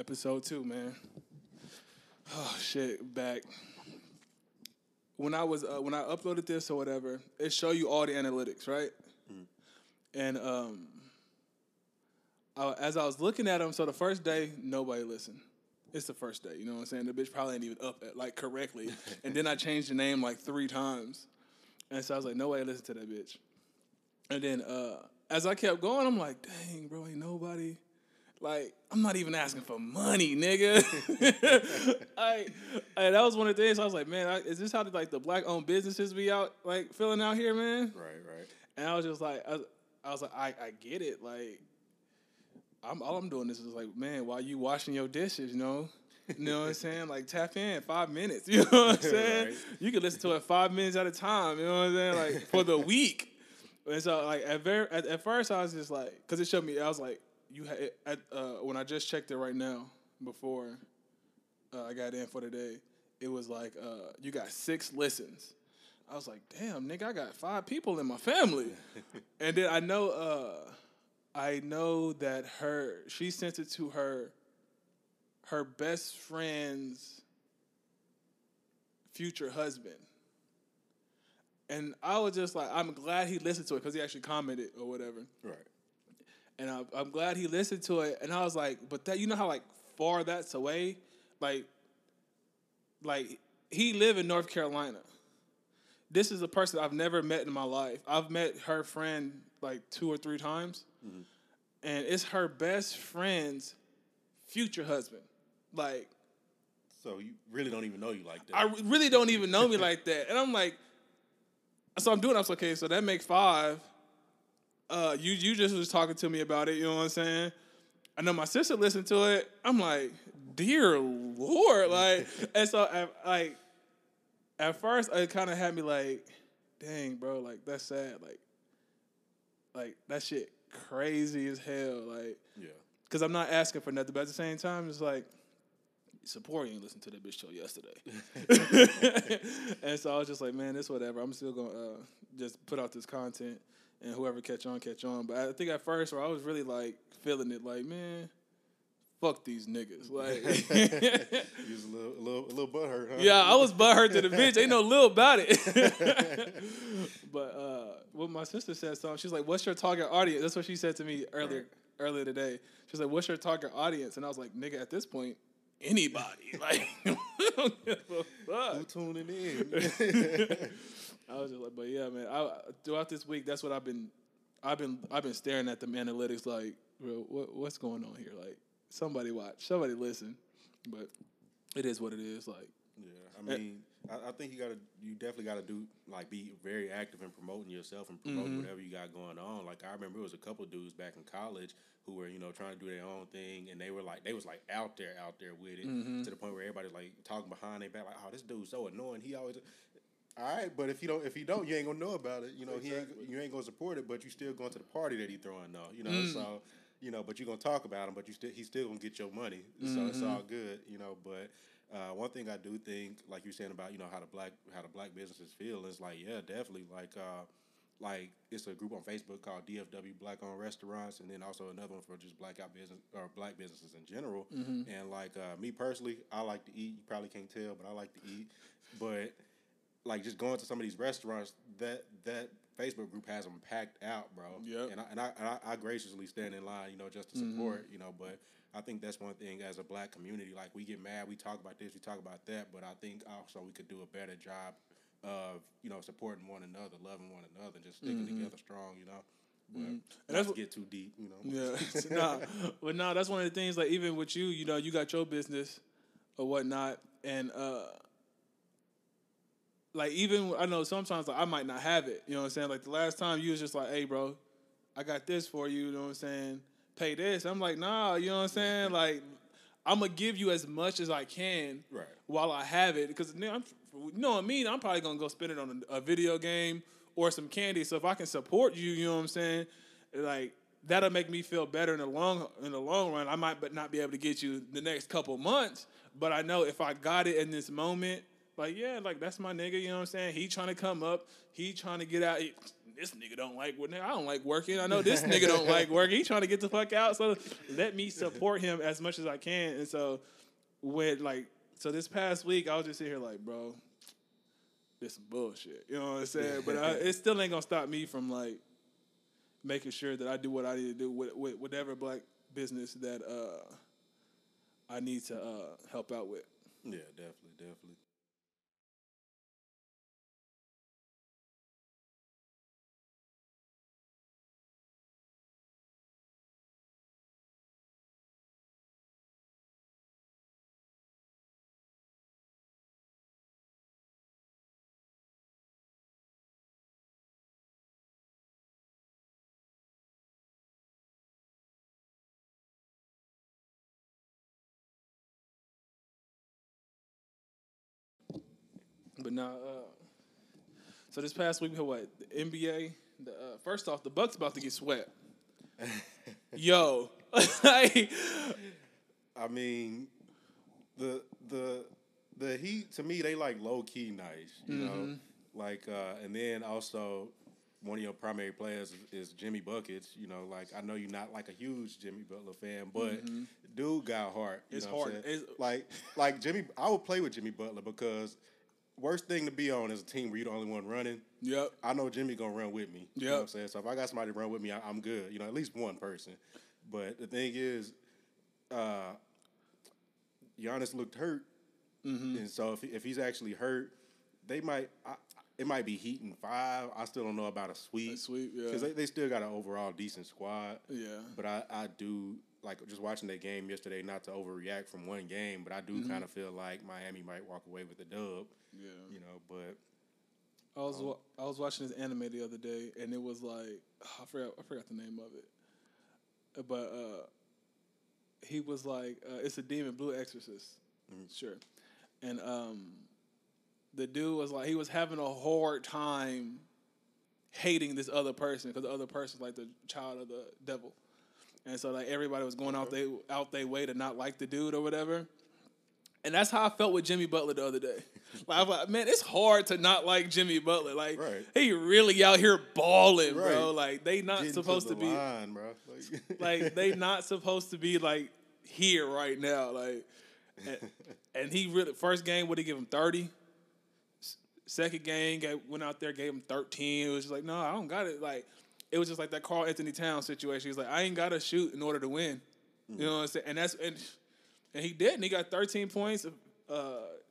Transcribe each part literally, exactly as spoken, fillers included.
Episode two, man. Oh shit, back. When I was uh, when I uploaded this or whatever, it showed you all the analytics, right? Mm-hmm. And um, I, as I was looking at them, so the first day nobody listened. It's the first day, you know what I'm saying? The bitch probably ain't even up at, like correctly. And then I changed the name like three times, and so I was like, nobody listened to that bitch. And then uh, as I kept going, I'm like, dang, bro, ain't nobody. Like, I'm not even asking for money, nigga. I, I, that was one of the things. I was like, man, I, is this how the, like the black-owned businesses be out, like, feeling out here, man? Right, right. And I was just like, I, I was like, I, I get it. Like, I'm all I'm doing is just like, man, while you washing your dishes, you know, you know what I'm saying? Like, tap in five minutes. You know what I'm saying? Right. You can listen to it five minutes at a time. You know what I'm saying? Like for the week. And so, like at very at, at first, I was just like, because it showed me, I was like. You had at uh, when I just checked it right now before uh, I got in for today, it was like uh, you got six listens. I was like, damn, nigga, I got five people in my family. And then I know, uh, I know that her she sent it to her her best friend's future husband, and I was just like, I'm glad he listened to it because he actually commented or whatever. Right. And I, I'm glad he listened to it. And I was like, but that, you know how, like, far that's away? Like, like he live in North Carolina. This is a person I've never met in my life. I've met her friend, like, two or three times. Mm-hmm. And it's her best friend's future husband. Like. So you really don't even know you like that. I really don't even know me like that. And I'm like, so I'm doing it. I was like, okay, so that makes five. Uh, you you just was talking to me about it, you know what I'm saying? I know my sister listened to it. I'm like, dear Lord, like, and so I, like, at first it kind of had me like, dang, bro, like that's sad, like, like that shit crazy as hell, like, yeah, because I'm not asking for nothing, but at the same time, it's like, support you ain't listened to that bitch show yesterday, and so I was just like, man, it's whatever. I'm still gonna uh, just put out this content. And whoever catch on, catch on. But I think at first, where I was really, like, feeling it, like, man, fuck these niggas. Like, you was a little, a little, a little butthurt, huh? Yeah, I was butthurt to the bitch. Ain't no little about it. But uh, what my sister said, so she's like, what's your target audience? That's what she said to me earlier right. earlier today. She's like, what's your target audience? And I was like, nigga, at this point, anybody. Like, I don't give a fuck. Who tuning in? I was just like, but yeah, man. I, throughout this week, that's what I've been, I've been, I've been staring at them analytics. Like, bro, what, what's going on here? Like, somebody watch, somebody listen. But it is what it is. Like, yeah. I mean, and, I, I think you gotta, you definitely gotta do like be very active in promoting yourself and promoting mm-hmm. whatever you got going on. Like, I remember it was a couple of dudes back in college who were, you know, trying to do their own thing, and they were like, they was like out there, out there with it mm-hmm. to the point where everybody's like talking behind their back, like, oh, this dude's so annoying. He always. All right, but if you don't, if you don't, you ain't gonna know about it. You know, exactly. he ain't, you ain't gonna support it, but you still going to the party that he throwing though. You know, mm. so you know, but you are gonna talk about him, but you still, he's still gonna get your money. Mm-hmm. So it's all good, you know. But uh, one thing I do think, like you saying about, you know, how the black, how the black businesses feel, is like, yeah, definitely. Like, uh, like it's a group on Facebook called D F W Black Owned Restaurants, and then also another one for just black out business or black businesses in general. Mm-hmm. And like uh, me personally, I like to eat. You probably can't tell, but I like to eat, but. Like, just going to some of these restaurants, that that Facebook group has them packed out, bro. Yeah. And I and I, and I I graciously stand in line, you know, just to support, mm-hmm. you know. But I think that's one thing as a black community. Like, we get mad, we talk about this, we talk about that. But I think also we could do a better job of, you know, supporting one another, loving one another, and just sticking mm-hmm. together strong, you know. But mm-hmm. and not to get too deep, you know. Yeah. nah, but nah, that's one of the things. Like, even with you, you know, you got your business or whatnot, and uh. Like, even, I know sometimes, like, I might not have it, you know what I'm saying? Like, the last time you was just like, hey, bro, I got this for you, you know what I'm saying? Pay this. I'm like, nah, you know what I'm saying? Like, I'm going to give you as much as I can right. while I have it. Because, you know what I mean? I'm probably going to go spend it on a, a video game or some candy. So if I can support you, you know what I'm saying? Like, that'll make me feel better in the long in the long run. I might but not be able to get you the next couple months. But I know if I got it in this moment, like, yeah, like, that's my nigga, you know what I'm saying? He trying to come up. He trying to get out. this nigga don't like working. I don't like working. I know this nigga don't like working. He trying to get the fuck out. So let me support him as much as I can. And so when like so this past week, I was just sitting here like, bro, this some bullshit. You know what I'm saying? But I, it still ain't gonna stop me from like making sure that I do what I need to do with, with whatever black business that uh, I need to uh, help out with. Yeah, definitely, definitely. But now, uh, so this past week, we had what? The N B A. The, uh, first off, the Bucks about to get swept. Yo, like, I mean, the the the Heat to me, they like low key nice, you mm-hmm. know. Like, uh, and then also one of your primary players is Jimmy Buckets. You know, like I know you're not like a huge Jimmy Butler fan, but mm-hmm. dude got heart. You it's know hard. What I'm it's- like like Jimmy, I would play with Jimmy Butler because. Worst thing to be on is a team where you're the only one running. Yep. I know Jimmy going to run with me. Yep. You know what I'm saying? So if I got somebody to run with me, I, I'm good. You know, at least one person. But the thing is, uh, Giannis looked hurt. Mm-hmm. And so if, if he's actually hurt, they might I, it might be Heat and five. I still don't know about a sweep. A sweep, yeah. Because they, they still got an overall decent squad. Yeah. But I, I do, like, just watching that game yesterday, not to overreact from one game, but I do mm-hmm. kind of feel like Miami might walk away with the dub. Yeah, you know, but I was um, wa- I was watching this anime the other day, and it was like oh, I forgot I forgot the name of it, but uh, he was like uh, it's a demon, Blue Exorcist, mm-hmm. sure, and um, the dude was like he was having a hard time hating this other person because the other person's like the child of the devil, and so like everybody was going okay. out they out their way to not like the dude or whatever. And that's how I felt with Jimmy Butler the other day. Like, I was like, man, it's hard to not like Jimmy Butler. Like, right. he really out here balling, right. bro. Like, they not Getting supposed to, the to be line, bro. Like, like, they not supposed to be like here right now. Like, and, and he really first game would he give him thirty. Second game gave, went out there gave him thirteen. It was just like, no, I don't got it. Like, it was just like that Carl Anthony Towns situation. He's like, I ain't got to shoot in order to win. Mm. You know what I'm saying? And that's and. And he did, and he got thirteen points, uh,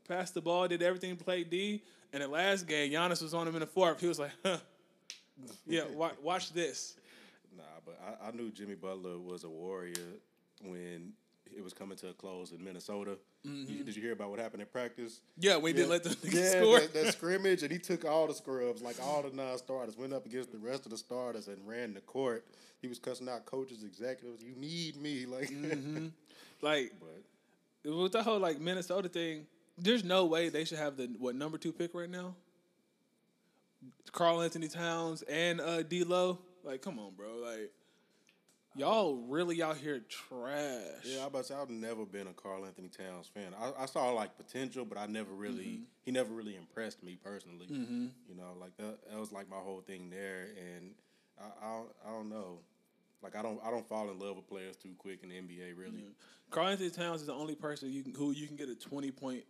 passed the ball, did everything, played D. And the last game, Giannis was on him in the fourth. He was like, huh, yeah, wa- watch this. Nah, but I, I knew Jimmy Butler was a warrior when it was coming to a close in Minnesota. Mm-hmm. You, did you hear about what happened in practice? Yeah, we yeah. didn't let them yeah, score. That, that scrimmage, and he took all the scrubs, like all the non-starters, went up against the rest of the starters and ran the court. He was cussing out coaches, executives, you need me. Like, mm-hmm. like but. With the whole like Minnesota thing, there's no way they should have the, what, number two pick right now? Carl Anthony Towns and uh, D-Lo. Like, come on, bro. Like. Y'all really out here trash. Yeah, I about to say I've never been a Carl Anthony Towns fan. I, I saw like potential, but I never really mm-hmm. he never really impressed me personally. Mm-hmm. You know, like that, that was like my whole thing there, and I, I I don't know, like I don't I don't fall in love with players too quick in the N B A really. Mm-hmm. Carl Anthony Towns is the only person you can, who you can get a twenty point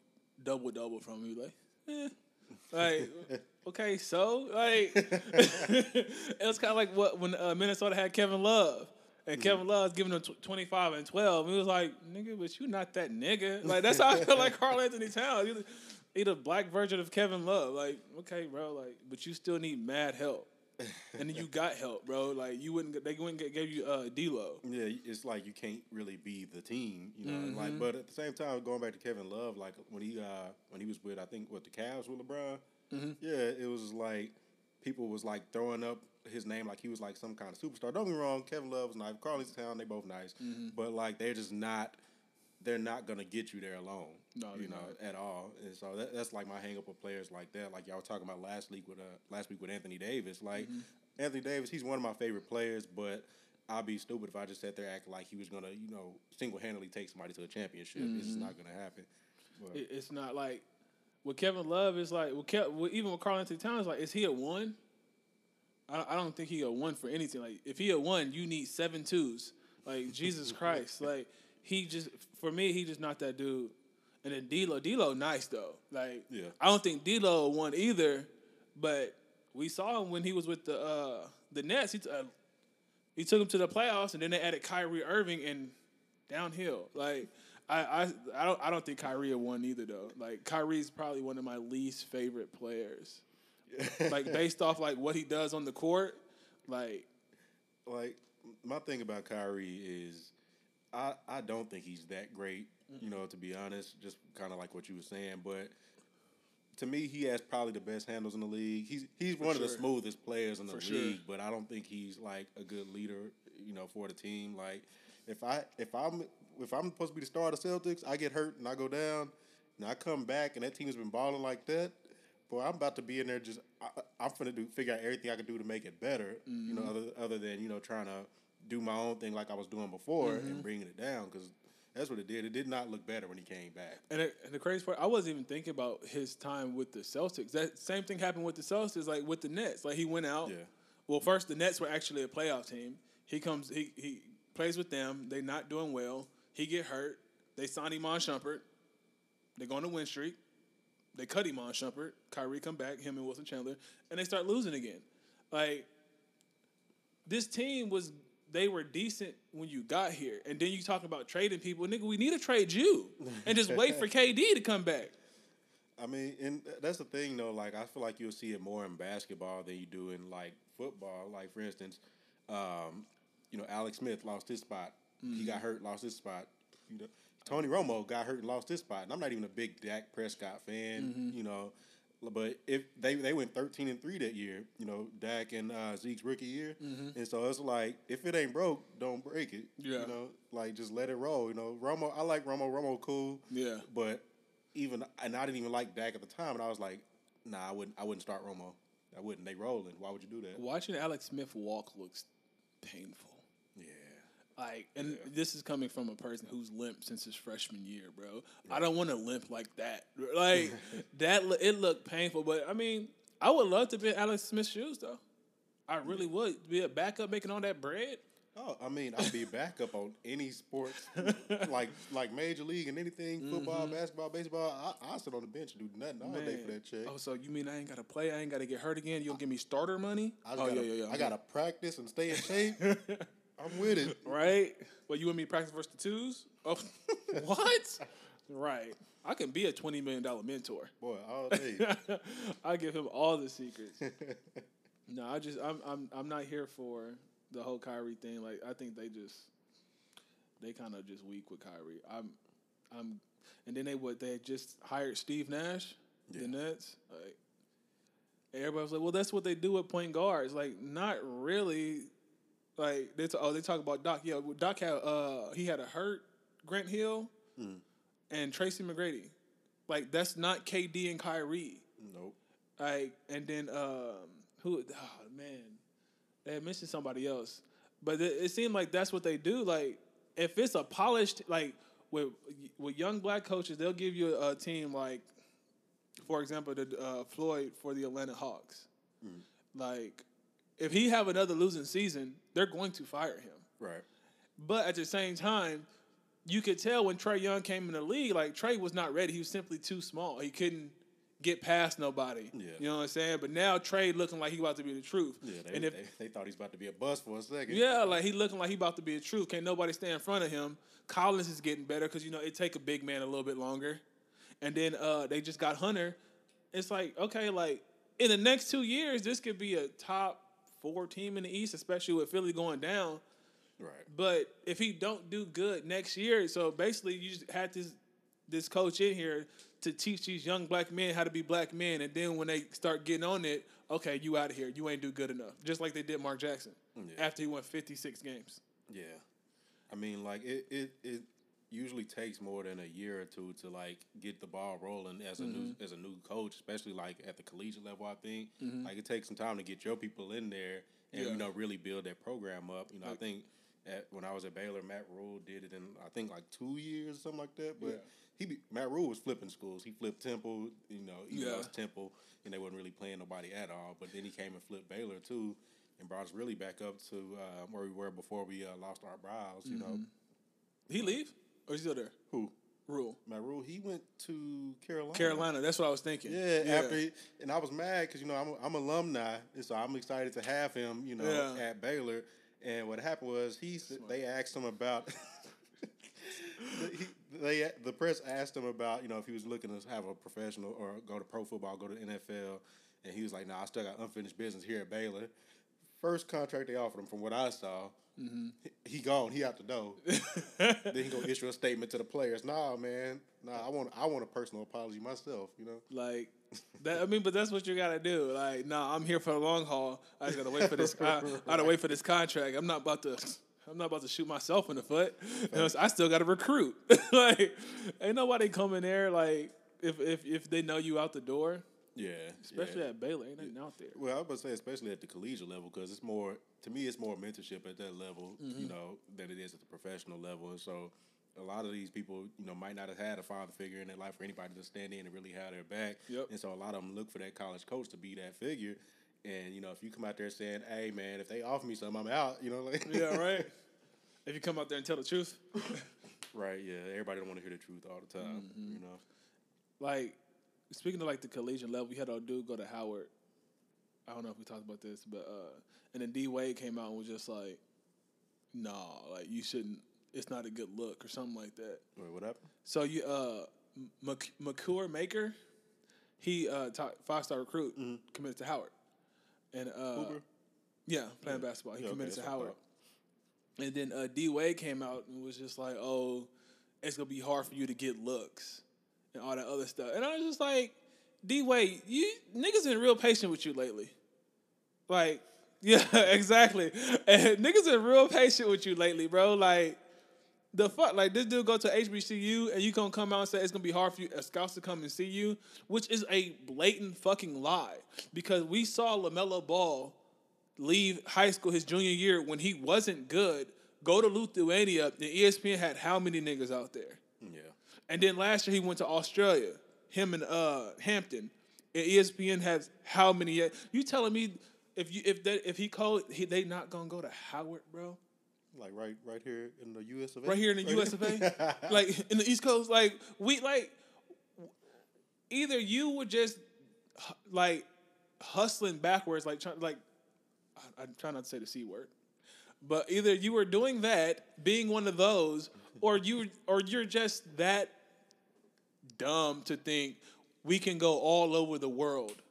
double double from. You like, eh. Like, okay, so like it was kind of like what when uh, Minnesota had Kevin Love. And Kevin Love's giving him twenty-five and twelve. He was like, nigga, but you not that nigga. Like, that's how I feel like Carl Anthony Towns. He's he the black version of Kevin Love. Like, okay, bro, like, but you still need mad help. And then you got help, bro. Like, you wouldn't, they wouldn't get, gave you uh, D-Lo. Yeah, it's like you can't really be the team, you know. Mm-hmm. Like, but at the same time, going back to Kevin Love, like, when he, uh, when he was with, I think, what, the Cavs with LeBron? Mm-hmm. Yeah, it was like, people was, like, throwing up his name like he was like some kind of superstar. Don't get me wrong, Kevin Love was nice, Carl Anthony Towns, they both nice, mm-hmm. but like they're just not, they're not gonna get you there alone, no, you know, not. At all. And so that, that's like my hang up with players like that. Like y'all were talking about last week with uh, last week with Anthony Davis. Like mm-hmm. Anthony Davis, he's one of my favorite players, but I'd be stupid if I just sat there acting like he was gonna, you know, single handedly take somebody to a championship. Mm-hmm. It's just not gonna happen. But, it's not like with Kevin Love. It's like with Kev, even with Carl Anthony Towns, like is he a one? I, I don't think he a one for anything. Like, if he a one, you need seven twos. Like, Jesus Christ. Like, he just, for me, he just knocked that dude. And then D-Lo, D-Lo nice, though. Like, yeah. I don't think D-Lo won either, but we saw him when he was with the uh, the Nets. He, t- uh, he took him to the playoffs, and then they added Kyrie Irving and downhill. Like, I, I, I don't I don't think Kyrie won either, though. Like, Kyrie's probably one of my least favorite players. Like, based off, like, what he does on the court, like. Like, my thing about Kyrie is I, I don't think he's that great. You know, to be honest, just kind of like what you were saying. But to me, he has probably the best handles in the league. He's he's for one sure. of the smoothest players in the for league, sure. but I don't think he's like a good leader, you know, for the team. Like if I if I'm if I'm supposed to be the star of the Celtics, I get hurt and I go down, and I come back and that team's been balling like that. Boy, I'm about to be in there just I, I'm finna do figure out everything I can do to make it better. Mm-hmm. You know, other other than you know trying to do my own thing like I was doing before mm-hmm. and bringing it down because. That's what it did. It did not look better when he came back. And, it, and the crazy part, I wasn't even thinking about his time with the Celtics. That same thing happened with the Celtics, like with the Nets. Like he went out. Yeah. Well, first the Nets were actually a playoff team. He comes, he he plays with them. They're not doing well. He get hurt. They sign Iman Shumpert. They go on a win streak. They cut Iman Shumpert. Kyrie come back. Him and Wilson Chandler, and they start losing again. Like this team was. They were decent when you got here. And then you talk about trading people. Nigga, we need to trade you and just wait for K D to come back. I mean, and that's the thing, though. Like, I feel like you'll see it more in basketball than you do in, like, football. Like, for instance, um, you know, Alex Smith lost his spot. Mm-hmm. He got hurt, lost his spot. You know, Tony Romo got hurt and lost his spot. And I'm not even a big Dak Prescott fan, mm-hmm. you know. But if they, they went thirteen and three that year, you know, Dak and uh, Zeke's rookie year. Mm-hmm. And so it's like, if it ain't broke, don't break it. Yeah. You know, like just let it roll. You know, Romo, I like Romo. Romo cool. Yeah. But even, and I didn't even like Dak at the time. And I was like, nah, I wouldn't, I wouldn't start Romo. I wouldn't. They rolling. Why would you do that? Watching Alex Smith walk looks painful. Yeah. Like, and yeah. this is coming from a person who's limped since his freshman year, bro. Yeah. I don't want to limp like that. Like, that, it looked painful. But, I mean, I would love to be in Alex Smith's shoes, though. I really yeah. would. Be a backup making all that bread. Oh, I mean, I'd be backup on any sports, like like Major League and anything, mm-hmm. football, basketball, baseball. I, I sit on the bench and do nothing all Man. day for that check. Oh, so you mean I ain't got to play? I ain't got to get hurt again? You don't give me starter money? I oh, gotta, yeah, yeah, yeah. I got to practice and stay in shape. I'm with it. Right? Well, you and me practice versus the twos? Oh, what? Right. I can be a twenty million dollars mentor. Boy, all day. I give him all the secrets. No, I just, I'm, I'm, I'm not here for the whole Kyrie thing. Like, I think they just, they kind of just weak with Kyrie. I'm, I'm, and then they what? They just hired Steve Nash, yeah. the Nets. Like, everybody was like, well, that's what they do with point guards. Like, not really. Like they t- oh they talk about Doc yeah Doc had uh he had a hurt Grant Hill mm. and Tracy McGrady, like that's not K D and Kyrie. Nope. Like and then um who oh man they had mentioned somebody else, but th- it seemed like that's what they do. Like if it's a polished like with with young black coaches, they'll give you a, a team like for example the uh, Floyd for the Atlanta Hawks, mm. like. If he have another losing season, they're going to fire him. Right. But at the same time, you could tell when Trae Young came in the league, like Trae was not ready. He was simply too small. He couldn't get past nobody. Yeah. You know what I'm saying? But now Trae looking like he about to be the truth. Yeah, they, and if, they, they thought he's about to be a bust for a second. Yeah, like he looking like he about to be the truth. Can't nobody stay in front of him. Collins is getting better because, you know, it take a big man a little bit longer. And then uh, they just got Hunter. It's like, okay, like in the next two years, this could be a top four team in the East, especially with Philly going down. Right. But if he don't do good next year, so basically you just had this this coach in here to teach these young black men how to be black men, and then when they start getting on it, okay, you out of here. You ain't do good enough. Just like they did Mark Jackson yeah. after he won fifty-six games. Yeah. I mean, like, it, it, it usually takes more than a year or two to, like, get the ball rolling as a mm-hmm. new as a new coach, especially, like, at the collegiate level, I think. Mm-hmm. Like, it takes some time to get your people in there and, yeah. you know, really build that program up. You know, like, I think at, when I was at Baylor, Matt Rule did it in, I think, like, two years or something like that. But yeah. he be, Matt Rule was flipping schools. He flipped Temple, you know, he yeah. lost Temple, and they wasn't really playing nobody at all. But then he came and flipped Baylor, too. and brought us really back up to uh, where we were before we uh, lost our brows, you mm-hmm. know. Did he leave? Or is he still there? Who? Rule. Matt Rule, he went to Carolina. Carolina, that's what I was thinking. Yeah, yeah. After he, and I was mad because, you know, I'm I'm alumni, and so I'm excited to have him, you know, yeah. at Baylor. And what happened was he they asked him about – he, They the press asked him about, you know, if he was looking to have a professional or go to pro football, go to the N F L, and he was like, no, nah, I still got unfinished business here at Baylor. First contract they offered him, from what I saw, mm-hmm. he, he gone, he out the door. Then he gonna issue a statement to the players. Nah, man, nah, I want I want a personal apology myself, you know? Like, that. I mean, but that's what you gotta do. Like, nah, I'm here for the long haul. I just gotta wait for this. I, I gotta wait for this contract. I'm not about to. I'm not about to shoot myself in the foot. You know, so I still got to recruit. Like, ain't nobody coming there. Like, if if if they know you out the door, yeah, especially yeah. at Baylor, ain't nothing yeah. out there. Well, I would say especially at the collegiate level, because it's more to me, it's more mentorship at that level, mm-hmm. you know, than it is at the professional level. And so, a lot of these people, you know, might not have had a father figure in their life for anybody to stand in and really have their back. Yep. And so, a lot of them look for that college coach to be that figure. And, you know, if you come out there saying, hey, man, if they offer me something, I'm out, you know. Like yeah, right. If you come out there and tell the truth. Right, yeah. Everybody don't want to hear the truth all the time, mm-hmm. you know. Like, speaking of, like, the collegiate level, we had our dude go to Howard. I don't know if we talked about this, but uh, – and then D-Wade came out and was just like, no, nah, like, you shouldn't – it's not a good look or something like that. Wait, what happened? So, you uh, – McCure Maker, he uh, – five-star recruit, mm-hmm. committed to Howard. And uh, yeah, playing yeah. basketball. He yeah, committed okay, to Howard. And then uh, D-Wade came out and was just like, oh, it's going to be hard for you to get looks and all that other stuff. And I was just like, D-Wade, you niggas been real patient with you lately. Like, yeah, exactly. And niggas been real patient with you lately, bro. Like, the fuck, like, this dude go to H B C U and you going to come out and say it's going to be hard for you as scouts to come and see you, which is a blatant fucking lie, because we saw LaMelo Ball leave high school his junior year when he wasn't good, go to Lithuania, and E S P N had how many niggas out there? Yeah. And then last year he went to Australia, him and uh, Hampton, and E S P N has how many? You telling me if you if that if he called, he, they not going to go to Howard, bro? Like right, right here in the U S of A. Right here in the right U S of A, like in the East Coast. Like we, like either you were just like hustling backwards, like trying, like I, I'm trying not to say the C word, but either you were doing that, being one of those, or you, or you're just that dumb to think we can go all over the world,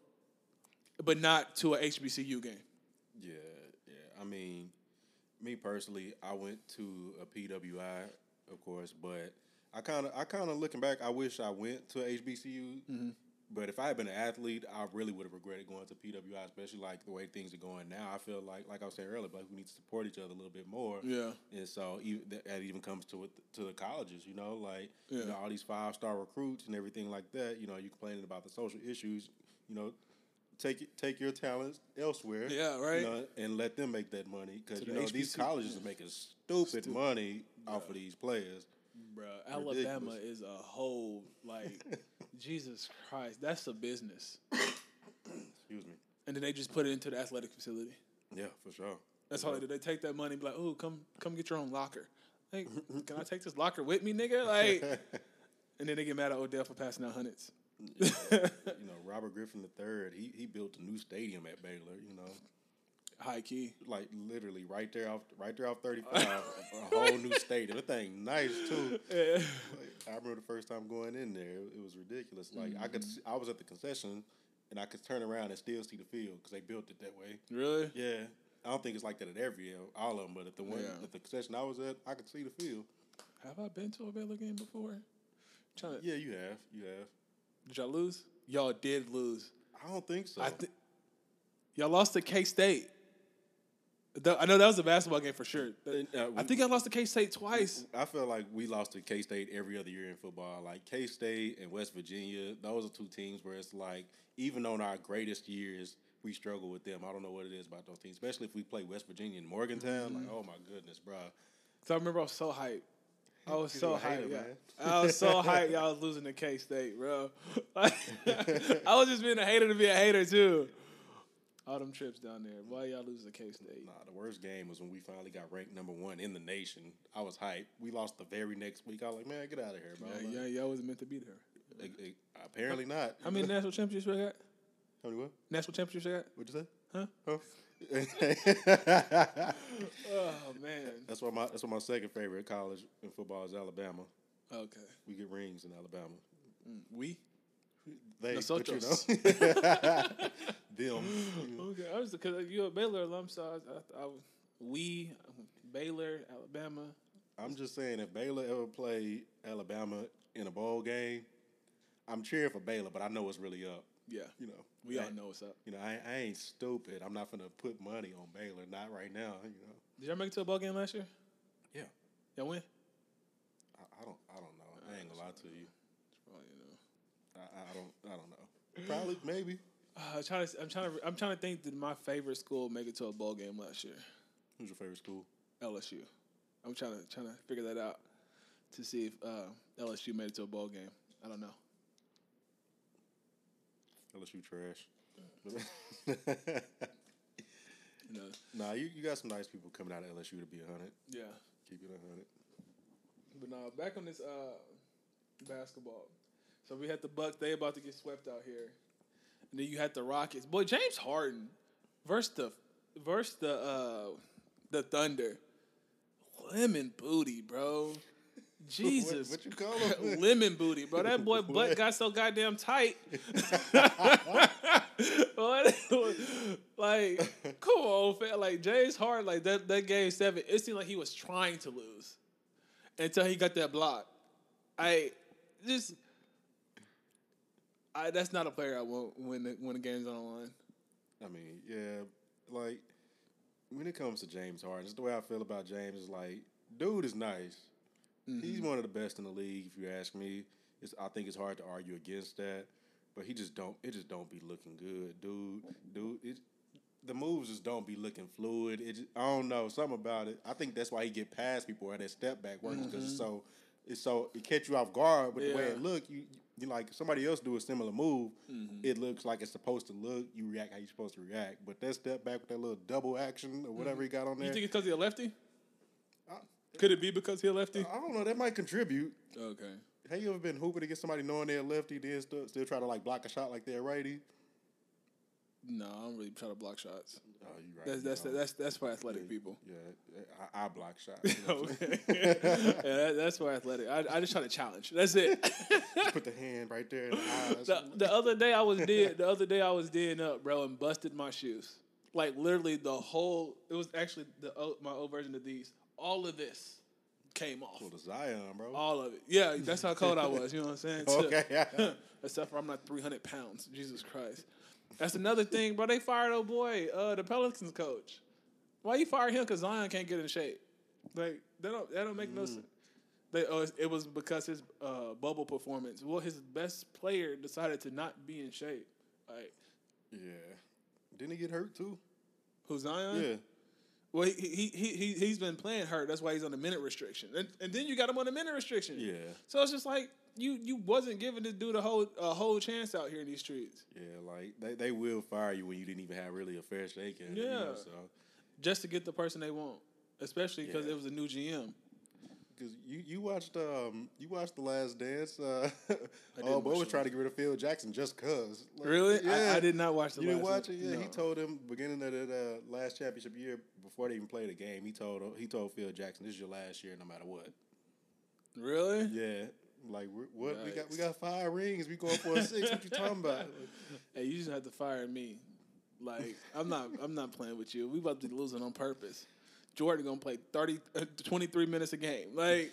but not to a H B C U game. Yeah, yeah. I mean. Me personally, I went to a P W I, of course, but I kind of, I kind of looking back, I wish I went to H B C U. Mm-hmm. But if I had been an athlete, I really would have regretted going to P W I, especially like the way things are going now. I feel like, like I was saying earlier, like we need to support each other a little bit more. Yeah. And so even, that even comes to it, to the colleges, you know, like yeah. you know, all these five star recruits and everything like that. You know, you complaining about the social issues, you know. Take take your talents elsewhere, yeah, right, you know, and let them make that money, because you know H B C U, these colleges yeah. are making stupid, stupid. money Bruh. off of these players. Bro, Alabama is a whole like Jesus Christ, that's a business. Excuse me. And then they just put it into the athletic facility. Yeah, for sure. That's for all sure. they do. They take that money and be like, "Oh, come come get your own locker." Like, can I take this locker with me, nigga? Like, and then they get mad at Odell for passing out hundreds. You know, you know, Robert Griffin the third, he he built a new stadium at Baylor, you know. High key. Like literally right there off right there off thirty-five, a whole new stadium. That thing nice too. Yeah. Like, I remember the first time going in there, it, it was ridiculous. Like mm-hmm. I could I was at the concession and I could turn around and still see the field cuz they built it that way. Really? Yeah. I don't think it's like that at every all of them, but at the one yeah. at the concession I was at, I could see the field. Have I been to a Baylor game before? To... Yeah, you have. You have. Did y'all lose? Y'all did lose. I don't think so. I th- y'all lost to K-State. The, I know that was a basketball game for sure. And, uh, we, I think I lost to K-State twice. I feel like we lost to K-State every other year in football. Like K-State and West Virginia, those are two teams where it's like, even on our greatest years, we struggle with them. I don't know what it is about those teams, especially if we play West Virginia in Morgantown. Mm-hmm. Like, oh, my goodness, bro. So I remember I was so hyped. I was He's so hyped, man. I was so hyped y'all was losing to K-State, bro. Like, I was just being a hater to be a hater, too. All them trips down there. Why y'all lose to K-State? Nah, the worst game was when we finally got ranked number one in the nation. I was hyped. We lost the very next week. I was like, man, get out of here, bro. Yeah, like, y'all wasn't meant to be there. It, it, apparently not. How many national championships we got? How many what? National championships we got? What'd you say? Huh? Huh? Oh, man. That's why my that's why my second favorite college in football is Alabama. Okay. We get rings in Alabama. Mm. We? They, Nosotros. But you know. Them. Okay, I was because you're a Baylor alum, so I, I, I, we, Baylor, Alabama. I'm just saying, if Baylor ever played Alabama in a bowl game, I'm cheering for Baylor, but I know it's really up. Yeah, you know, we I, all know it's up. You know, I, I ain't stupid. I'm not gonna put money on Baylor, not right now. You know. Did y'all make it to a bowl game last year? Yeah. Y'all win? I, I don't. I don't know. I, I ain't gonna lie to you. I don't, I don't know. Probably, maybe. Uh, I'm trying to, I'm trying to, I'm trying to think. Did my favorite school make it to a bowl game last year? Who's your favorite school? L S U. I'm trying to, trying to figure that out to see if uh, L S U made it to a bowl game. I don't know. L S U trash. No. Nah, you, you got some nice people coming out of L S U to be a hundred. Yeah. Keep it a hundred. But now back on this uh, basketball. So we had the Bucks. They about to get swept out here. And then you had the Rockets. Boy, James Harden versus the versus the uh, the Thunder. Lemon booty, bro. Jesus. What, what you call him? Lemon booty, bro. That boy butt got so goddamn tight. Like, come on, fam. Like, James Harden, like, that, that game seven, it seemed like he was trying to lose until he got that block. I just... I, that's not a player I want when the, when the game's on the line. I mean, yeah, like, when it comes to James Harden, it's the way I feel about James is like, dude is nice. Mm-hmm. He's one of the best in the league, if you ask me. It's, I think it's hard to argue against that, but he just don't, it just don't be looking good, dude. Dude, it, the moves just don't be looking fluid. It just, I don't know, something about it. I think that's why he get past people at that step back work because mm-hmm. it's so, it's so, it catch you off guard, but yeah. the way it look, you, you like somebody else do a similar move, mm-hmm. it looks like it's supposed to look. You react how you're supposed to react, but that step back with that little double action or whatever mm-hmm. he got on there. You think it's because he's a lefty? I, Could it be because he's a lefty? I don't know. That might contribute. Okay. Have you ever been hooping to get somebody knowing they're a lefty, then st- still try to like block a shot like they're righty? No, I don't really try to block shots. Oh, you right. That's that's, you know. that's that's that's for athletic yeah, people. Yeah, I, I block shots. You know yeah, that, that's for athletic. I, I just try to challenge. That's it. Just put the hand right there. In the, eyes. The, the other day I was dead. The other day I was dead up, bro, and busted my shoes. Like literally the whole. It was actually the my old version of these. All of this came off. Well, the Zion, bro. All of it. Yeah, that's how cold I was. You know what I'm saying? Okay. Yeah. Except for I'm not three hundred pounds. Jesus Christ. That's another thing, bro. They fired old boy, uh, the Pelicans coach. Why you fire him? Because Zion can't get in shape. Like that don't that don't make mm. no sense. They, oh, it was because his uh, bubble performance. Well, his best player decided to not be in shape. Like, yeah. Didn't he get hurt too? Who, Zion? Yeah. Well, he he he, he he's been playing hurt. That's why he's on the minute restriction. And and then you got him on the minute restriction. Yeah. So it's just like. You you wasn't giving this dude a whole a whole chance out here in these streets. Yeah, like they, they will fire you when you didn't even have really a fair shake. Yeah, you know, so. Just to get the person they want, especially because yeah. it was a new G M. Because you, you watched um you watched The Last Dance. Uh, oh, boy was trying to get rid of Phil Jackson just cause. Like, really? Yeah. I, I did not watch the. You didn't watch it? Yeah, no. He told him beginning of the uh, last championship year before they even played a game. He told he told Phil Jackson, "This is your last year, no matter what." Really? Yeah. Like we're, what right. we got? We got five rings. We going for a six. What you talking about? Hey, you just have to fire me. Like I'm not. I'm not playing with you. We about to be losing on purpose. Jordan gonna play thirty, uh, twenty-three minutes a game. Like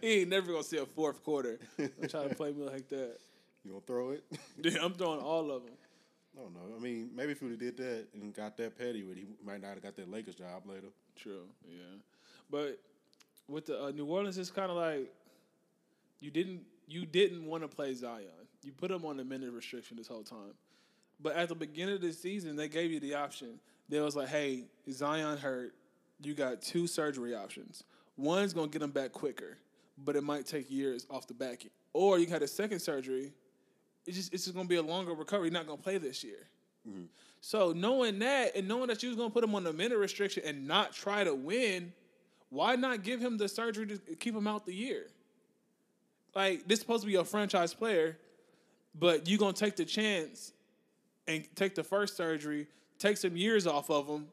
he ain't never gonna see a fourth quarter. I'm trying to play me like that. You gonna throw it? Dude, I'm throwing all of them. I don't know. I mean, maybe if he would have did that and got that petty, with he might not have got that Lakers job later. True. Yeah, but with the uh, New Orleans, it's kind of like. You didn't you didn't want to play Zion. You put him on the minute restriction this whole time. But at the beginning of the season, they gave you the option. They was like, hey, Zion hurt. You got two surgery options. One's going to get him back quicker, but it might take years off the back end. Or you had a second surgery. It's just, it's just going to be a longer recovery. You're not going to play this year. Mm-hmm. So knowing that and knowing that you was going to put him on a minute restriction and not try to win, why not give him the surgery to keep him out the year? Like, this is supposed to be a franchise player, but you going to take the chance and take the first surgery, take some years off of him,